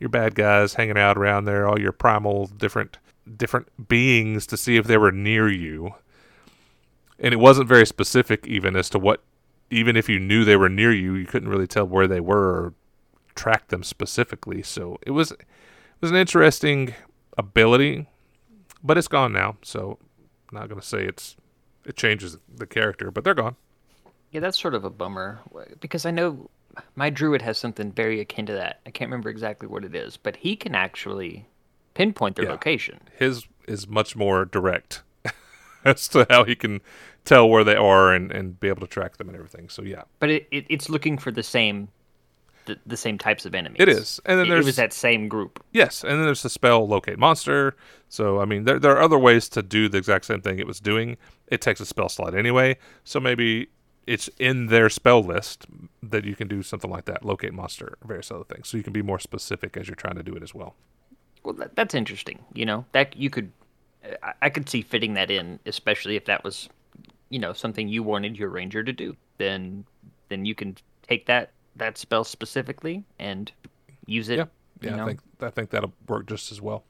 your bad guys hanging out around there, all your primal different different beings to see if they were near you. And it wasn't very specific even as to what, even if you knew they were near you, you couldn't really tell where they were or track them specifically. So it was, it was an interesting ability, but it's gone now. So I'm not going to say it's, it changes the character, but they're gone. Yeah, that's sort of a bummer, because I know my druid has something very akin to that. I can't remember exactly what it is, but he can actually pinpoint their yeah. location. His is much more direct as to how he can tell where they are and, and be able to track them and everything. So yeah, but it, it it's looking for the same the, the same types of enemies. It is, and then it, there's it was that same group. Yes, and then there's the spell locate monster. So I mean, there there are other ways to do the exact same thing it was doing. It takes a spell slot anyway, so maybe it's in their spell list that you can do something like that, locate monster, various other things. So you can be more specific as you're trying to do it as well. Well, that, that's interesting. You know, that you could, I, I could see fitting that in, especially if that was, you know, something you wanted your ranger to do. Then, then you can take that that spell specifically and use it. Yeah, yeah. You know? I think I think that'll work just as well.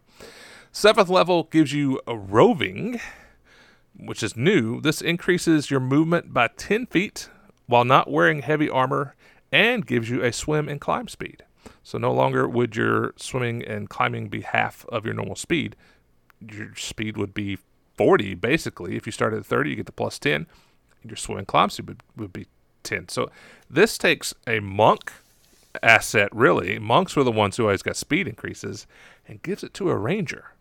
Seventh level gives you a roving, which is new. This increases your movement by ten feet while not wearing heavy armor, and gives you a swim and climb speed. So no longer would your swimming and climbing be half of your normal speed. Your speed would be forty, basically. If you start at thirty, you get the plus ten. Your swim and climb speed would, would be ten. So this takes a monk asset, really. Monks were the ones who always got speed increases, and gives it to a ranger.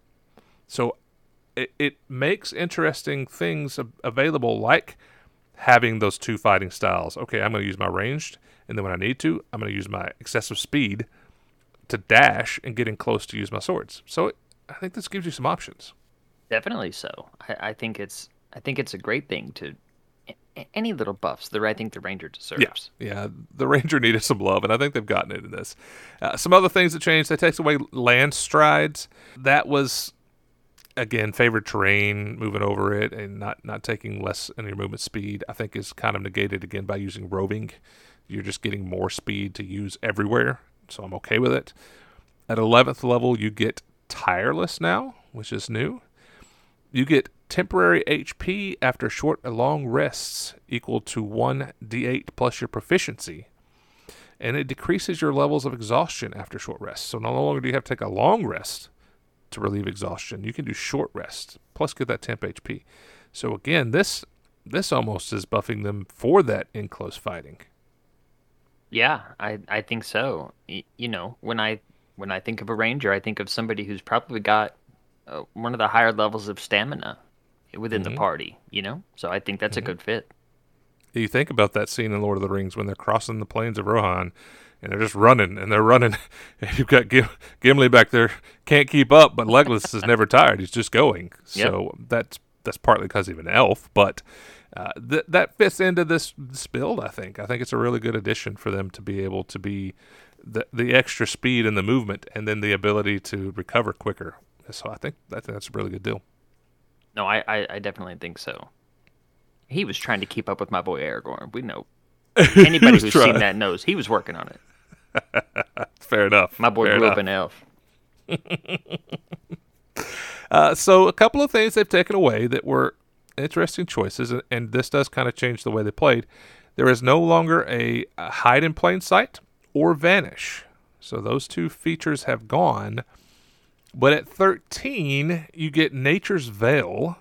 So it, it makes interesting things available, like having those two fighting styles. Okay, I'm going to use my ranged, and then when I need to, I'm going to use my excessive speed to dash and get in close to use my swords. So it, I think this gives you some options. Definitely so. I, I think it's I think it's a great thing to any little buffs that I think the ranger deserves. Yeah, yeah, the ranger needed some love, and I think they've gotten it in this. Uh, some other things that changed. They take away land strides. That was, again, favored terrain, moving over it, and not, not taking less in your movement speed, I think is kind of negated again by using roving. You're just getting more speed to use everywhere, so I'm okay with it. At eleventh level, you get tireless now, which is new. You get temporary H P after short and long rests equal to one d eight plus your proficiency, and it decreases your levels of exhaustion after short rests. So no longer do you have to take a long rest to relieve exhaustion. You can do short rest, plus get that temp H P. So again, this this almost is buffing them for that in close fighting. Yeah, I, I think so. Y- you know, when I when I think of a ranger, I think of somebody who's probably got uh, one of the higher levels of stamina within mm-hmm. the party, you know? So I think that's mm-hmm. a good fit. You think about that scene in Lord of the Rings when they're crossing the plains of Rohan, and they're just running, and they're running. And you've got Gim- Gimli back there, can't keep up, but Legolas is never tired. He's just going. So yep. that's that's partly because he's an elf, but uh, th- that fits into this, this build, I think. I think it's a really good addition for them to be able to be the, the extra speed and the movement, and then the ability to recover quicker. So I think, I think that's a really good deal. No, I, I, I definitely think so. He was trying to keep up with my boy Aragorn. We know. Anybody who's trying. seen that knows he was working on it. Fair enough. My boy Fair grew enough. up an elf. uh, so a couple of things they've taken away that were interesting choices, and, and this does kind of change the way they played. There is no longer a, a hide in plain sight or vanish. So those two features have gone. But at thirteen, you get Nature's Veil,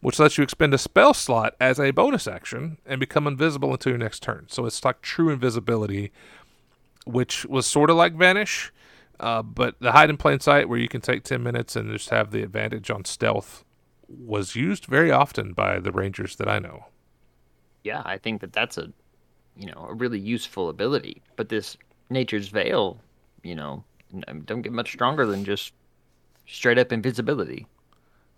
which lets you expend a spell slot as a bonus action and become invisible until your next turn. So it's like true invisibility, which was sort of like Vanish, uh, but the hide in plain sight, where you can take ten minutes and just have the advantage on stealth, was used very often by the rangers that I know. Yeah, I think that that's a, you know, a really useful ability. But this Nature's Veil, you know, don't get much stronger than just straight up invisibility.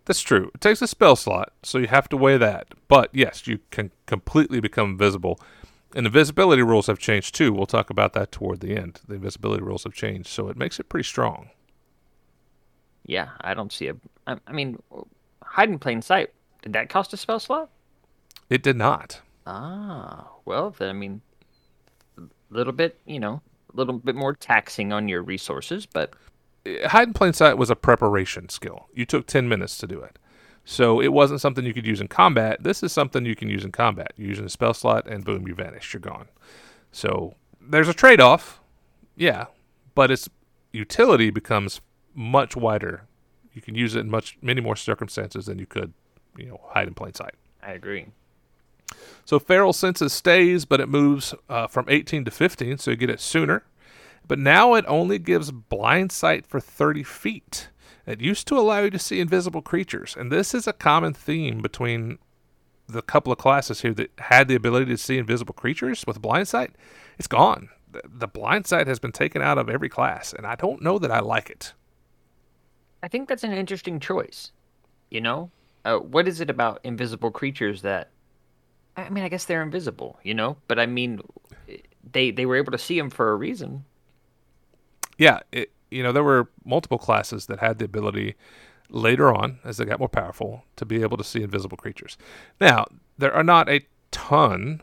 That's true. It takes a spell slot, so you have to weigh that. But yes, you can completely become invisible. And the invisibility rules have changed, too. We'll talk about that toward the end. The invisibility rules have changed, so it makes it pretty strong. Yeah, I don't see a... I, I mean, hide in plain sight, did that cost a spell slot? It did not. Ah, well, then, I mean, a little bit, you know, a little bit more taxing on your resources, but... hide in plain sight was a preparation skill. You took ten minutes to do it. So it wasn't something you could use in combat. This is something you can use in combat. You're using a spell slot, and boom, you vanish. You're gone. So there's a trade-off, yeah, but its utility becomes much wider. You can use it in much many more circumstances than you could, you know, hide in plain sight. I agree. So feral senses stays, but it moves uh, from eighteen to fifteen, so you get it sooner. But now it only gives blind sight for thirty feet. It used to allow you to see invisible creatures, and this is a common theme between the couple of classes here that had the ability to see invisible creatures with blindsight. It's gone. The blindsight has been taken out of every class, and I don't know that I like it. I think that's an interesting choice. You know, uh, what is it about invisible creatures that? I mean, I guess they're invisible, you know, but I mean, they they were able to see them for a reason. Yeah, it, you know, there were multiple classes that had the ability later on, as they got more powerful, to be able to see invisible creatures. Now, there are not a ton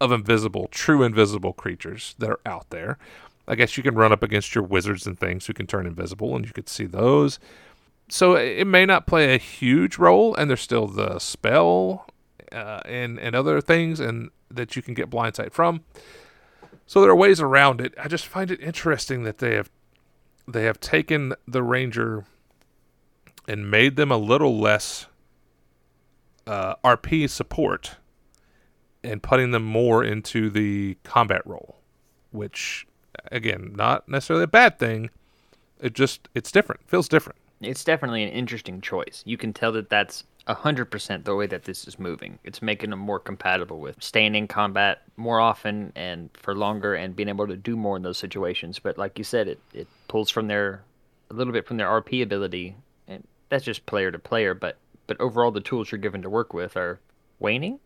of invisible, true invisible creatures that are out there. I guess you can run up against your wizards and things who can turn invisible, and you could see those. So it may not play a huge role, and there's still the spell uh, and, and other things and that you can get blindsight from. So there are ways around it. I just find it interesting that they have they have taken the ranger and made them a little less uh, R P support and putting them more into the combat role, which, again, not necessarily a bad thing. It just, it's different. It feels different. It's definitely an interesting choice. You can tell that that's one hundred percent the way that this is moving. It's making them more compatible with staying in combat more often and for longer and being able to do more in those situations. But like you said, it, it pulls from their, a little bit from their R P ability. And that's just player to player. But, but overall, the tools you're given to work with are waning?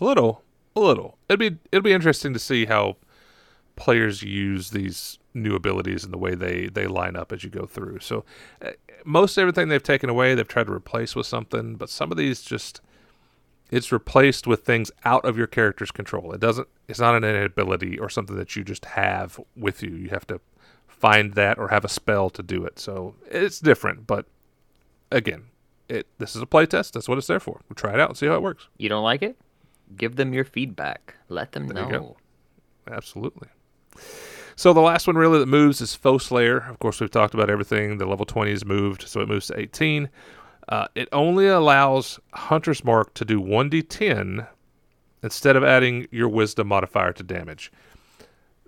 A little. A little. It'd be, it'd be interesting to see how players use these new abilities and the way they, they line up as you go through. So uh, most everything they've taken away, they've tried to replace with something, but some of these just, it's replaced with things out of your character's control. It doesn't, it's not an inability or something that you just have with you. You have to find that or have a spell to do it. So it's different, but again, it this is a playtest. That's what it's there for. We'll try it out and see how it works. You don't like it? Give them your feedback. Let them there know. Absolutely. So the last one really that moves is Foe Slayer. Of course, we've talked about everything. The level twenty is moved, so it moves to eighteen. Uh, it only allows Hunter's Mark to do one d ten instead of adding your Wisdom modifier to damage.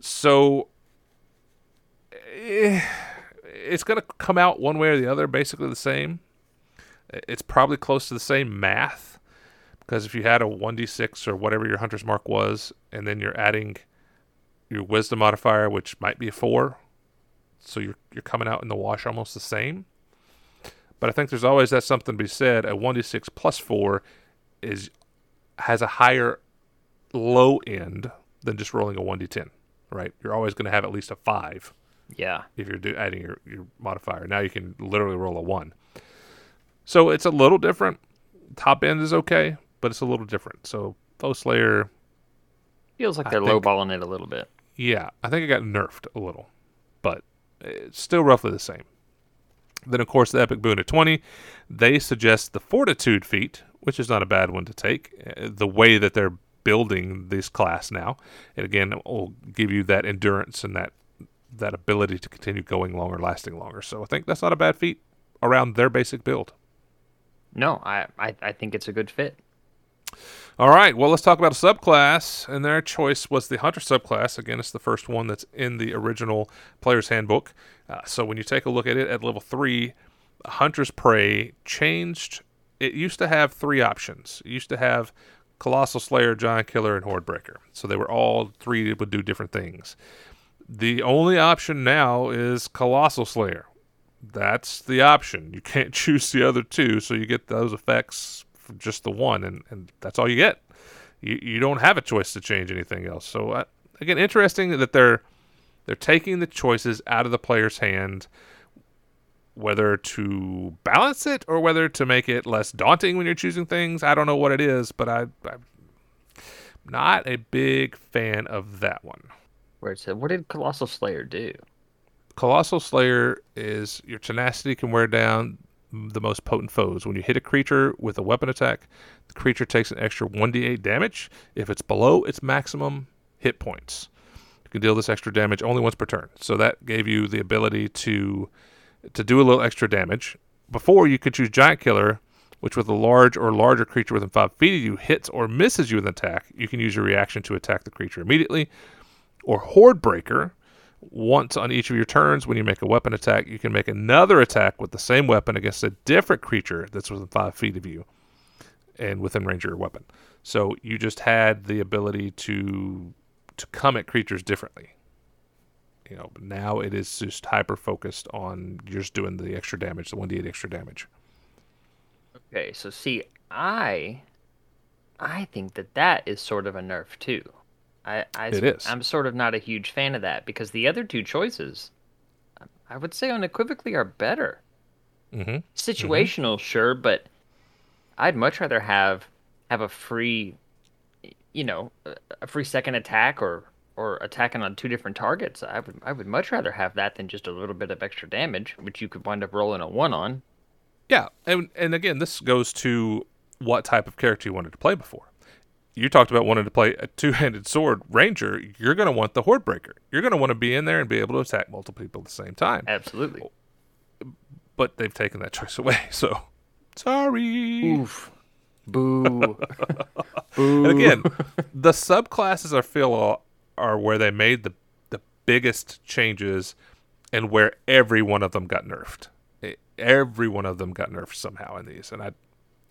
So eh, it's going to come out one way or the other, basically the same. It's probably close to the same math, because if you had a one d six or whatever your Hunter's Mark was, and then you're adding your Wisdom modifier, which might be a four, so you're you're coming out in the wash almost the same. But I think there's always that something to be said. A one d six plus four is has a higher low end than just rolling a one d ten, right? You're always going to have at least a five. Yeah. If you're do, adding your, your modifier. Now you can literally roll a one. So it's a little different. Top end is okay, but it's a little different. So Foe Slayer feels like they're I lowballing think, it a little bit. Yeah, I think it got nerfed a little, but it's still roughly the same. Then, of course, the Epic Boon at twenty, they suggest the Fortitude feat, which is not a bad one to take, the way that they're building this class now. And again, it will give you that endurance and that that ability to continue going longer, lasting longer. So I think that's not a bad feat around their basic build. No, I, I, I think it's a good fit. All right, well, let's talk about a subclass, and their choice was the Hunter subclass. Again, it's the first one that's in the original Player's Handbook. Uh, so when you take a look at it at level three, Hunter's Prey changed. It used to have three options. It used to have Colossal Slayer, Giant Killer, and Hordebreaker. So they were all three that would do different things. The only option now is Colossal Slayer. That's the option. You can't choose the other two, so you get those effects for just the one, and, and that's all you get. You you don't have a choice to change anything else. So uh, again, interesting that they're they're taking the choices out of the player's hand, whether to balance it or whether to make it less daunting when you're choosing things. I don't know what it is, but I, I'm not a big fan of that one. Where it said, what did Colossal Slayer do? Colossal Slayer is your tenacity can wear down the most potent foes. When you hit a creature with a weapon attack, the creature takes an extra one d eight damage if it's below its maximum hit points. You can deal this extra damage only once per turn. So that gave you the ability to to do a little extra damage. Before, you could choose Giant Killer, which with a large or larger creature within five feet of you hits or misses you with an attack, you can use your reaction to attack the creature immediately. Or Horde Breaker, once on each of your turns, when you make a weapon attack, you can make another attack with the same weapon against a different creature that's within five feet of you and within range of your weapon. So you just had the ability to to come at creatures differently. You know, but now it is just hyper focused on you're just doing the extra damage, the one d eight extra damage. Okay, so see, I I think that that is sort of a nerf too. I, I, it is. I'm sort of not a huge fan of that because the other two choices, I would say unequivocally, are better. Mm-hmm. Situational, mm-hmm. sure, but I'd much rather have have a free, you know, a free second attack or, or attacking on two different targets. I would I would much rather have that than just a little bit of extra damage, which you could wind up rolling a one on. Yeah, and and again, this goes to what type of character you wanted to play before. You talked about wanting to play a two-handed sword ranger. You're going to want the Horde Breaker. You're going to want to be in there and be able to attack multiple people at the same time. Absolutely. But they've taken that choice away, so sorry. Oof. Boo. Boo. And again, the subclasses I feel are where they made the, the biggest changes and where every one of them got nerfed. Every one of them got nerfed somehow in these, and I,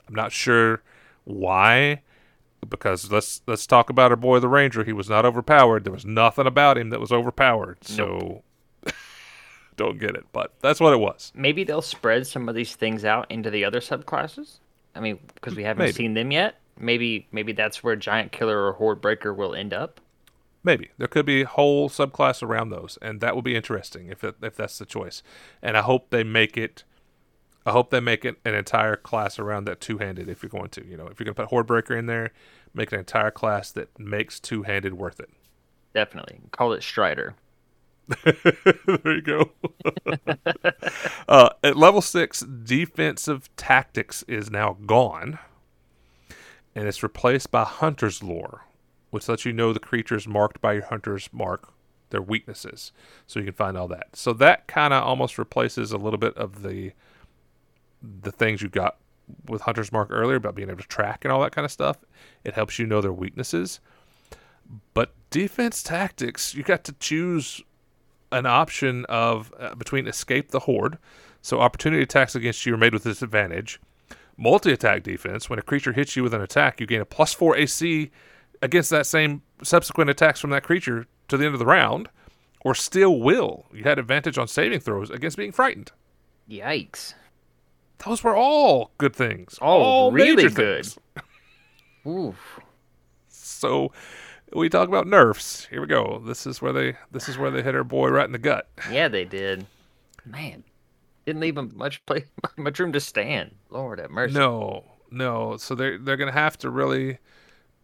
I'm not sure why. Because let's let's talk about our boy the Ranger. He was not overpowered. There was nothing about him that was overpowered. So nope. Don't get it. But that's what it was. Maybe they'll spread some of these things out into the other subclasses. I mean, because we haven't maybe. seen them yet. Maybe maybe that's where Giant Killer or Horde Breaker will end up. Maybe there could be a whole subclass around those, and that will be interesting if it, if that's the choice. And I hope they make it. I hope they make it an entire class around that two-handed if you're going to. You know, if you're going to put Horde Breaker in there, make an entire class that makes two-handed worth it. Definitely. Call it Strider. There you go. uh, at level six, defensive tactics is now gone, and it's replaced by Hunter's Lore, which lets you know the creatures marked by your Hunter's Mark, their weaknesses, so you can find all that. So that kind of almost replaces a little bit of the... the things you got with Hunter's Mark earlier about being able to track and all that kind of stuff. It helps you know their weaknesses. But defense tactics, you got to choose an option of uh, between escape the horde, so opportunity attacks against you are made with disadvantage, multi-attack defense, when a creature hits you with an attack, you gain a plus four A C against that same subsequent attacks from that creature to the end of the round, or still will. You had advantage on saving throws against being frightened. Yikes. Those were all good things. All, all really good. Oof. So we talk about nerfs. Here we go. This is where they this is where they hit our boy right in the gut. Yeah, they did. Man. Didn't leave him much play much room to stand. Lord have mercy. No. No. So they they're going to have to really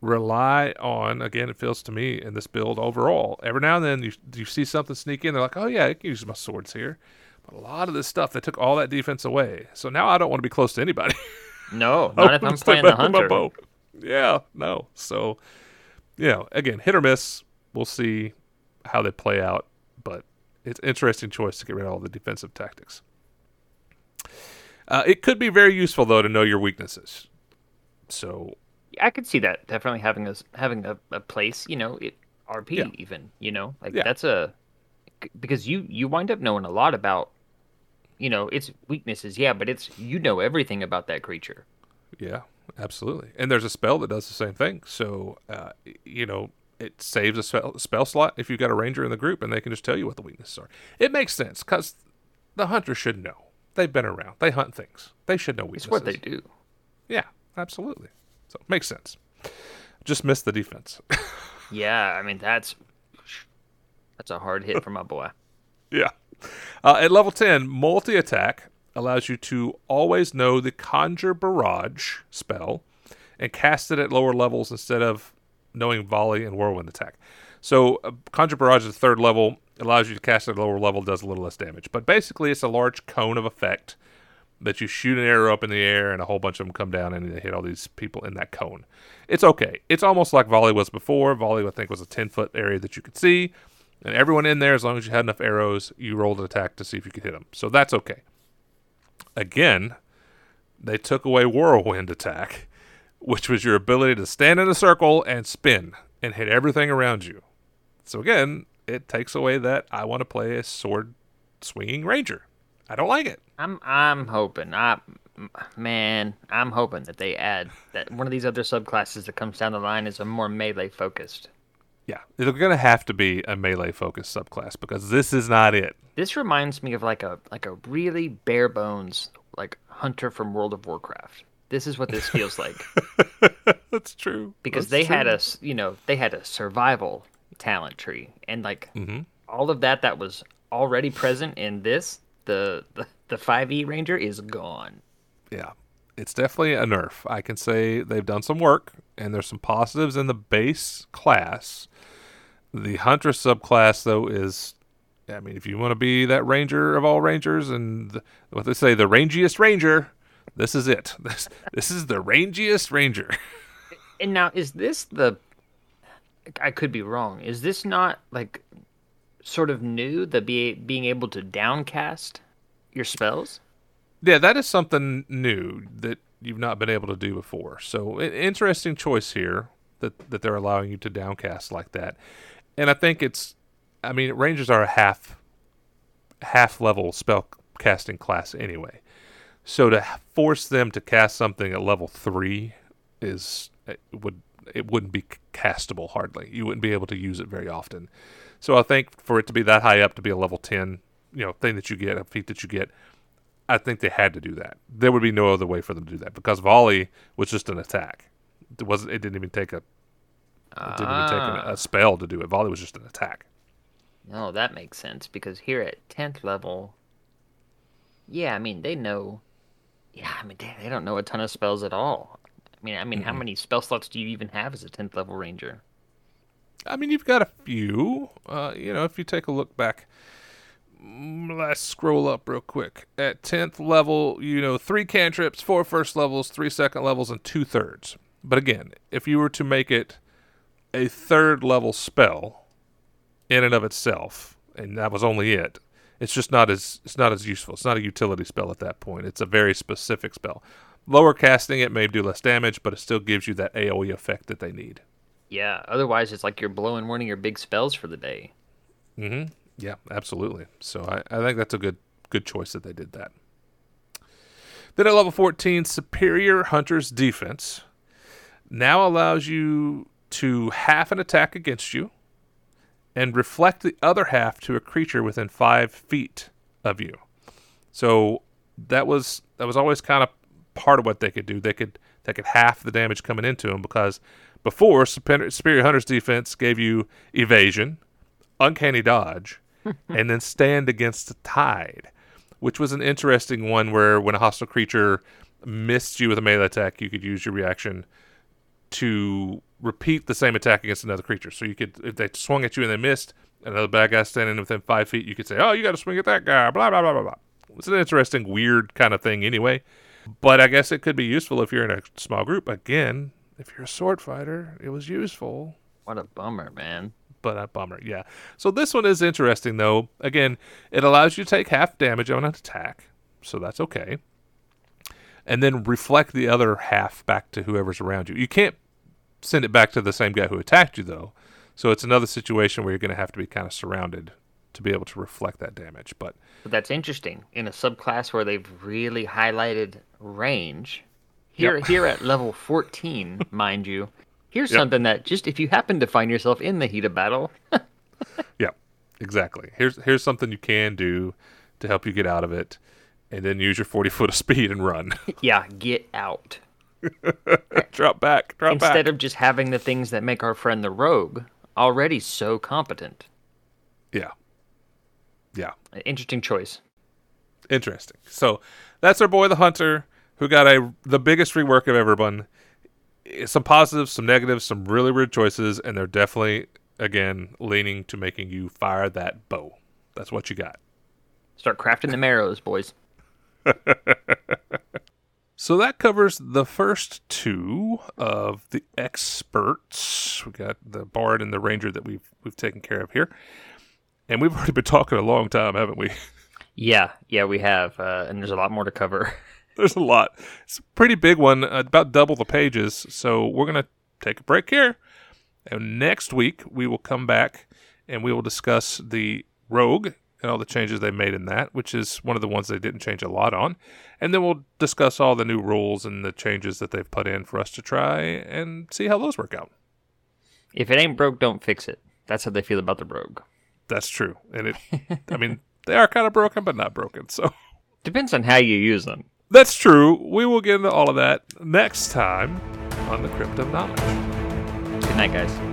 rely on, again, it feels to me in this build overall. Every now and then you you see something sneak in, they're like, "Oh yeah, I can use my swords here." A lot of this stuff, they took all that defense away. So now I don't want to be close to anybody. No, not if I'm playing the Hunter. Yeah, no. So, you know, again, hit or miss. We'll see how they play out. But it's an interesting choice to get rid of all the defensive tactics. Uh, it could be very useful, though, to know your weaknesses. So yeah, I could see that definitely having a, having a, a place, you know, it, R P yeah. even, you know. Like yeah. that's a... Because you, you wind up knowing a lot about... You know, it's weaknesses, yeah, but it's you know everything about that creature. Yeah, absolutely. And there's a spell that does the same thing. So, uh, you know, it saves a spell, spell slot if you've got a ranger in the group, and they can just tell you what the weaknesses are. It makes sense, because the hunter should know. They've been around. They hunt things. They should know weaknesses. It's what they do. Yeah, absolutely. So, it makes sense. Just missed the defense. Yeah, I mean, that's that's a hard hit for my boy. Yeah. Uh, at level ten, multi-attack allows you to always know the Conjure Barrage spell and cast it at lower levels instead of knowing Volley and Whirlwind attack. So uh, Conjure Barrage is third level. It allows you to cast at a lower level, does a little less damage. But basically, it's a large cone of effect that you shoot an arrow up in the air, and a whole bunch of them come down and they hit all these people in that cone. It's okay. It's almost like Volley was before. Volley, I think, was a ten-foot area that you could see. And everyone in there, as long as you had enough arrows, you rolled an attack to see if you could hit them. So that's okay. Again, they took away Whirlwind Attack, which was your ability to stand in a circle and spin and hit everything around you. So again, it takes away that I want to play a sword-swinging ranger. I don't like it. I'm I'm hoping, I, man, I'm hoping that they add that one of these other subclasses that comes down the line is a more melee-focused. Yeah, they're going to have to be a melee-focused subclass because this is not it. This reminds me of like a like a really bare-bones like hunter from World of Warcraft. This is what this feels like. That's true. Because That's they true. had a, you know, they had a survival talent tree, and like mm-hmm. all of that that was already present in this, the, the the five E Ranger is gone. Yeah, it's definitely a nerf. I can say they've done some work, and there's some positives in the base class. The Hunter subclass, though, is, I mean, if you want to be that Ranger of all Rangers, and the, what they say, the rangiest Ranger, this is it. This this is the rangiest Ranger. And now, is this the, I could be wrong, is this not like sort of new, the be, being able to downcast your spells? Yeah, that is something new that you've not been able to do before. So an interesting choice here that, that they're allowing you to downcast like that. And I think it's, I mean, Rangers are a half, half level spell casting class anyway. So to force them to cast something at level three is, it would, it wouldn't be castable hardly. You wouldn't be able to use it very often. So I think for it to be that high up to be a level ten, you know, thing that you get, a feat that you get, I think they had to do that. There would be no other way for them to do that because Volley was just an attack. It wasn't. It didn't even take a. It didn't uh, even take a, a spell to do it. Volley was just an attack. No, that makes sense because here at tenth level, yeah, I mean they know. Yeah, I mean they, they don't know a ton of spells at all. I mean, I mean, mm-hmm. how many spell slots do you even have as a tenth level ranger? I mean, you've got a few. Uh, you know, if you take a look back, let's scroll up real quick. At tenth level, you know, three cantrips, four first levels, three second levels, and two thirds. But again, if you were to make it a third level spell in and of itself, and that was only it, it's just not as it's not as useful. It's not a utility spell at that point. It's a very specific spell. Lower casting, it may do less damage, but it still gives you that AoE effect that they need. Yeah, otherwise it's like you're blowing one of your big spells for the day. Mm-hmm. Yeah, absolutely. So I, I think that's a good good choice that they did that. Then at level fourteen, Superior Hunter's Defense now allows you to half an attack against you and reflect the other half to a creature within five feet of you. So that was that was always kind of part of what they could do. They could they could half the damage coming into them because before, Superior Hunter's Defense gave you evasion, uncanny dodge, and then stand against the tide, which was an interesting one where when a hostile creature missed you with a melee attack, you could use your reaction to repeat the same attack against another creature. So you could, if they swung at you and they missed, another bad guy standing within five feet, you could say, oh, you got to swing at that guy, blah, blah, blah, blah, blah. It's an interesting, weird kind of thing anyway. But I guess it could be useful if you're in a small group. Again, if you're a sword fighter, it was useful. What a bummer, man. But a bummer, yeah. So this one is interesting, though. Again, it allows you to take half damage on an attack, so that's okay. And then reflect the other half back to whoever's around you. You can't send it back to the same guy who attacked you, though. So it's another situation where you're going to have to be kind of surrounded to be able to reflect that damage. But, but that's interesting. In a subclass where they've really highlighted range, here, yep. here at level fourteen, mind you, here's yep. something that just if you happen to find yourself in the heat of battle. Yeah, exactly. Here's here's something you can do to help you get out of it, and then use your forty foot of speed and run. Yeah, get out. drop back, drop Instead back. Instead of just having the things that make our friend the rogue already so competent. Yeah. Yeah. Interesting choice. Interesting. So that's our boy the Hunter, who got a the biggest rework of everyone. Some positives, some negatives, some really weird choices, and they're definitely again, leaning to making you fire that bow. That's what you got. Start crafting them arrows, boys. So that covers the first two of the experts. We got the Bard and the Ranger that we've we've taken care of here. And we've already been talking a long time, haven't we? Yeah, yeah, we have. Uh, and there's a lot more to cover. There's a lot. It's a pretty big one, about double the pages. So we're going to take a break here. And next week, we will come back and we will discuss the Rogue and all the changes they made in that, which is one of the ones they didn't change a lot on. And then we'll discuss all the new rules and the changes that they've put in for us to try and see how those work out. If it ain't broke, don't fix it. That's how they feel about the Rogue. That's true. And it, I mean, they are kind of broken, but not broken. So depends on how you use them. That's true. We will get into all of that next time on the Crypt of Knowledge. Good night, guys.